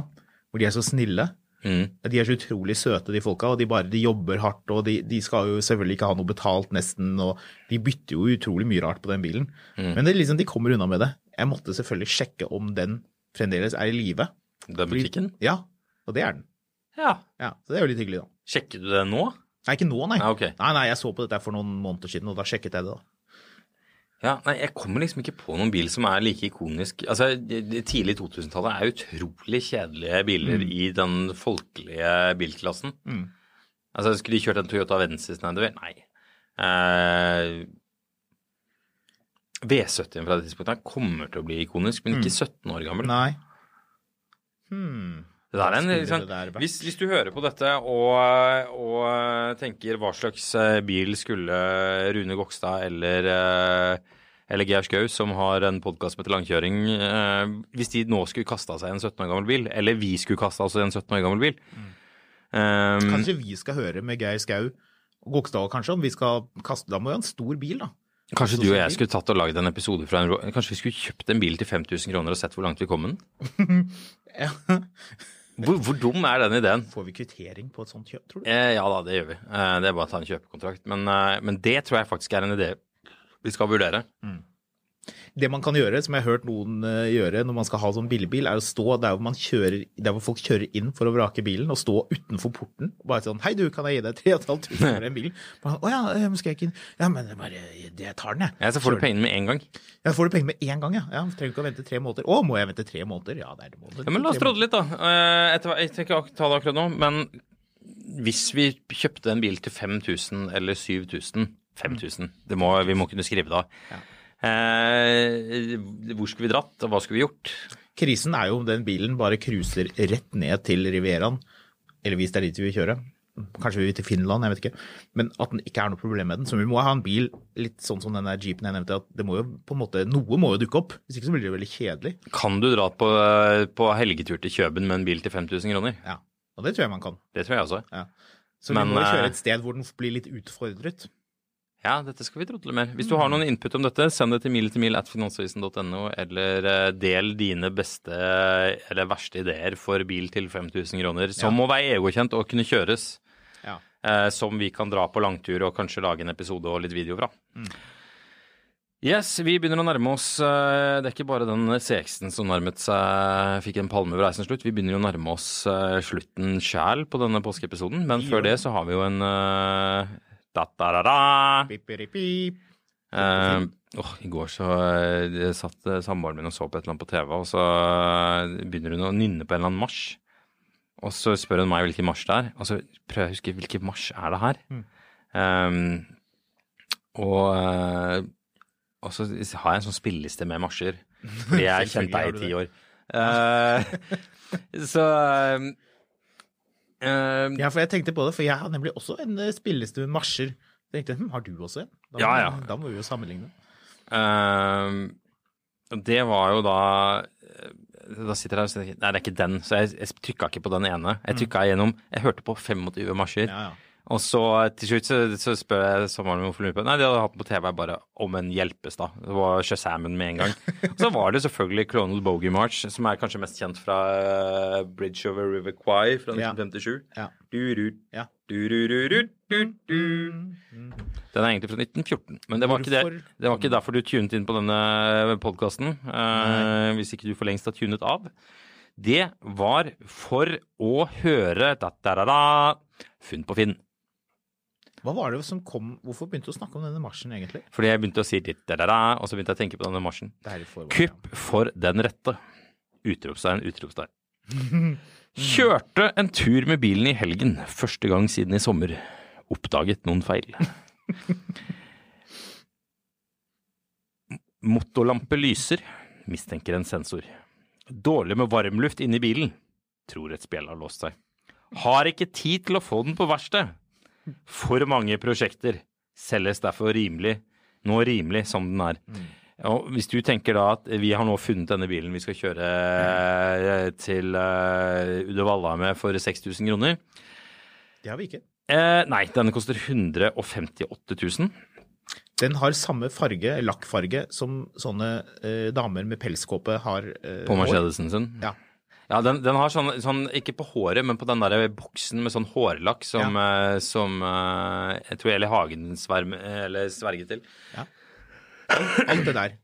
hvor de så snille, de så utrolig søte, de folka, og de jobber hardt, og de skal jo selvfølgelig ikke ha noe betalt nesten, og de bytter jo utrolig mye rart på den bilen. Mm. Men det liksom, de kommer unna med det. Jeg måtte selvfølgelig sjekke om den fremdeles i live. Den butikken? Fordi, ja, og det den. Ja. Ja, så det jo litt hyggelig da. Sjekker du det nå? Nei, ikke nå, nei. Ah, okay. Nei, jeg så på dette for noen måneder siden, og da sjekket jeg det da. Ja, nei, jeg kommer liksom ikke på noen bil som like ikonisk. Altså, tidlig 2000-tallet utrolig kjedelige biler i den folkelige bilklassen. Mm. Altså, skulle de kjørt en Toyota Avensis? Nei. V70 fra det tidspunktet kommer til å bli ikonisk, men ikke 17 år gammel. Nei. Det der en, liksom, hvis du hører på dette og tenker hva slags bil skulle Rune Gokstad eller Geir Skau, som har en podcast med til langkjøring, hvis de nå skulle kaste seg en 17 år gammel bil, eller vi skulle kaste oss en 17 år gammel bil. Kanskje vi skal høre med Geir Skau og Gokstad, kanskje, om vi skal kaste dem med en stor bil da. Kanskje du og jeg skulle tatt og laget en episode fra Kanskje vi skulle kjøpt en bil til 5 000 kroner og sett hvor langt vi kom den? Ja. Hvor dum den ideen? Får vi kvittering på et sånt kjøp, tror du? Ja da, det gjør vi. Det bare å ta en kjøpekontrakt. Men det tror jeg faktisk en idé vi skal vurdere. Mm. Det man kan gjøre, som jeg har hørt noen gjøre når man skal ha sånn bilbil, å stå der hvor folk kjører inn for å vrake bilen, og stå utenfor porten og bare sånn, hei du, kan jeg gi deg 3,500 for en bil? Åja, skal jeg ikke inn? Ja, men bare, jeg tar den, jeg. Ja, så får du pengene med en gang. Ja, får du pengene med en gang, ja. Ja, trenger ikke å vente 3 måneder. Å, må jeg vente 3 måneder? Ja, det måneder. Ja, men la oss trådde litt da. Jeg trenger ikke ta det akkurat nå, men hvis vi kjøpte en bil til 5 000 eller 7 000, 5 000, vi må kunne skrive det av. Ja. Hvor skulle vi dratt, og hva skulle vi gjort? Krisen jo om den bilen bare kruser rett ned til Rivieraen, eller hvis det dit vi vil kjøre. Kanskje vi vil til Finland, jeg vet ikke. Men at den ikke noe problem med den. Så vi må ha en bil, litt sånn som den der Jeepen jeg nevnte, at det må jo på en måte, noe må jo dukke opp, hvis ikke så blir det veldig kjedelig. Kan du dra på helgetur til Kjøben med en bil til 5 000 kroner? Ja, og det tror jeg man kan. Det tror jeg også. Ja. Så vi må jo kjøre et sted hvor den blir litt utfordret. Ja, dette skal vi trodde mer. Hvis du har noen input om dette, send det til mil@finansavisen.no, eller del dine beste eller verste ideer for bil til 5 000 kroner, som må være EU-kjent og kunne kjøres, som vi kan dra på langtur og kanskje lage en episode og litt video fra. Mm. Yes, vi begynner å nærme oss, det ikke bare den CX-en som nærmet seg, fikk en palme ved reisen slutt, vi begynner å nærme oss slutten selv på denne påskeepisoden, men før det så har vi jo en... I går så satt samboeren min og så på et eller annet på TV, og så begynner hun å nynne på en eller annen marsj, og så spør hun meg hvilken marsj det og så prøver jeg å huske hvilken marsj det her. Og så har jeg en sånn spilleliste med marsjer, fordi jeg har kjent deg i 10 år. Ja, for jeg tenkte på det, for jeg har nemlig også en spilleliste med marsjer. Jeg tenkte, har du også en? Ja. Da må vi jo sammenligne. Det var jo da sitter jeg og tenker, nei, det ikke den, så jeg trykket ikke på den ene. Jeg trykket igjennom, jeg hørte på 25 marsjer, og så til slutt så spør jeg sommeren om hvorfor lurer på. Nei, de hadde hatt den på TV, jeg bare om en hjelpes da. Det var Shazam-en med en gang. Og så var det selvfølgelig Clonal Bogey March, som kanskje mest kjent fra Bridge over River Kwai fra 1957. Ja. Den egentlig fra 1914, men det var ikke derfor du tunet inn på denne podcasten, hvis ikke du for lengst har tunet av. Det var for å høre funn på Finn. Hva var det som kom? Hvorfor begynte du å snakke om denne marsjen egentlig? Fordi jeg begynte å si ditt, og så begynte jeg å tenke på denne marsjen. Kupp for den rette. Utropstegn. Kjørte en tur med bilen i helgen, første gang siden i sommer. Oppdaget noen feil. Motorlampe lyser, mistenker en sensor. Dårlig med varmluft inne i bilen, tror et spjeld har låst seg. Har ikke tid til å få den på verksted. For mange prosjekter selges derfor rimelig, nå rimelig som den . Og hvis du tenker da at vi har nå funnet denne bilen vi skal kjøre til Uddevalla med for 6 000 kroner. Det har vi ikke. Nei, denne koster 158.000. Den har samme farge, lakkfarge, som sånne damer med pelskåpe har på Mercedesen sin? Ja. Ja, den har sånn, ikke på håret, men på den der boksen med sånn hårlakk som, ja. som jeg tror Eli Hagen sverget til. Ja, alt det der.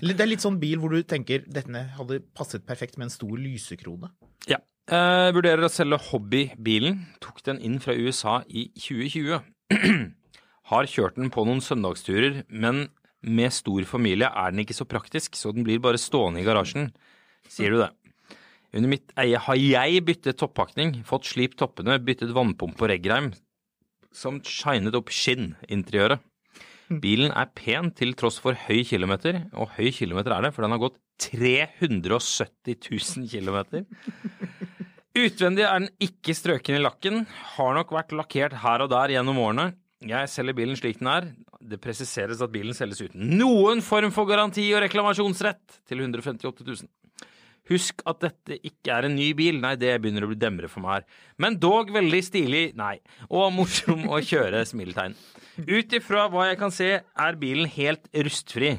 Det er litt sånn bil hvor du tenker, dette hadde passet perfekt med en stor lysekrone. Ja. Vurderer å selge hobbybilen, tok den inn fra USA i 2020. Har kjørt den på noen søndagsturer, men med stor familie den ikke så praktisk, så den blir bare stående i garasjen, sier du det. Under mitt eie har jeg byttet toppakning, fått slipt toppene, byttet vannpump på reggreim, samt shinet opp skinninteriøret. Bilen pen til tross for høy kilometer, og høy kilometer det, for den har gått 370.000 kilometer. Utvendig den ikke strøken I lakken, har nok vært lakkert her og der gjennom årene. Jeg selger bilen slik den Det presiseres at bilen selges uten noen form for garanti og reklamasjonsrett til 158.000. Husk at dette ikke en ny bil. Nei, det begynner å bli demre for meg her. Men dog veldig stilig, nei, og morsom å kjøre smiltegn. Utifra hva jeg kan se bilen helt rustfri.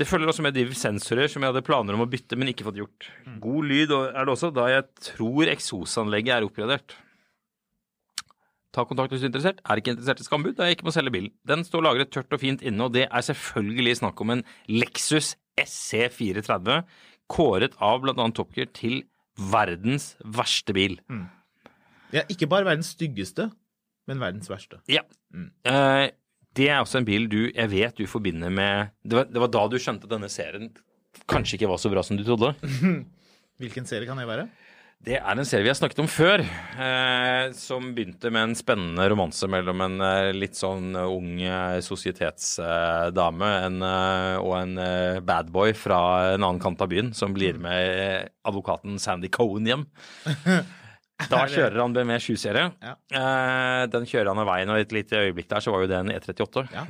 Det følger også med de sensorer som jeg hadde planer om å bytte, men ikke fått gjort. God lyd det også, da jeg tror eksosanlegget oppgradert. Ta kontakt hvis du interessert. Ikke interessert I skambud, da jeg ikke må selge bilen. Den står lagret tørt og fint inne, og det selvfølgelig snakk om en Lexus SC430, kåret av blant annet Top Gear til verdens verste bil. Mm. Ja, ikke bare verdens styggeste, men verdens verste. Ja. Mm. Det også en bil jeg vet du forbinder med... Det var da du skjønte at denne serien kanskje ikke var så bra som du trodde. Hvilken serie kan det være? Det en serie vi har snakket om før, som begynte med en spennende romanse mellom en litt sånn ung sosietetsdame og en bad boy fra en annen kant av byen, som blir med advokaten Sandy Cohen hjem. Da kjører han med 7-serie. Ja. Den kjører han av veien, og et lite øyeblikk der, så var jo det en E38. Ja,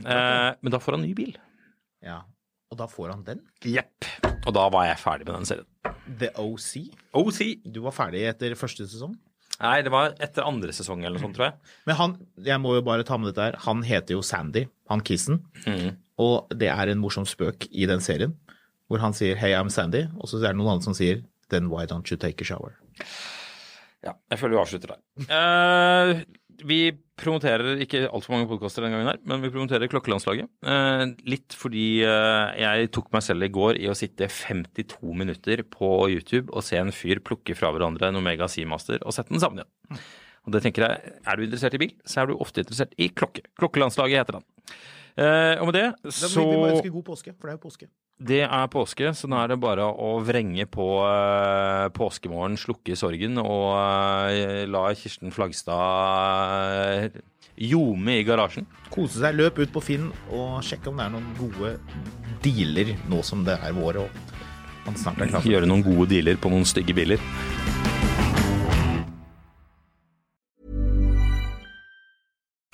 men da får han ny bil. Ja, og da får han den? Jepp, og da var jeg ferdig med den serien. The OC? Du var ferdig etter første sesong? Nei, det var etter andre sesong eller noe sånt, tror jeg. Men jeg må jo bare ta med dette her, han heter jo Sandy, han kissen, og det en morsom spøk I den serien, hvor han sier, hey, I'm Sandy, og så det noen andre som sier, then why don't you take a shower? Ja, jeg føler vi avslutter der. Vi promoterer ikke alt for mange podcaster den gangen her, men vi promoterer klokkelandslaget. Litt fordi jeg tok meg selv I går I å sitte 52 minutter på YouTube og se en fyr plukke fra hverandre en Omega Seamaster og sette den sammen igjen. Og det tenker jeg, du interessert I bil, så du ofte interessert I klokke. Klokkelandslaget heter den. Og med det, så... Da må vi bare ønske god påske, for det jo påske. Det påske, så nå det bare å vrenge på påskemorgen, slukke sorgen og la Kirsten Flagstad jome I garasjen. Kose seg, løp ut på Finn og sjekke om det noen gode dealer nå som det vår og man snart klar. Gjøre noen gode dealer på noen stygge biler.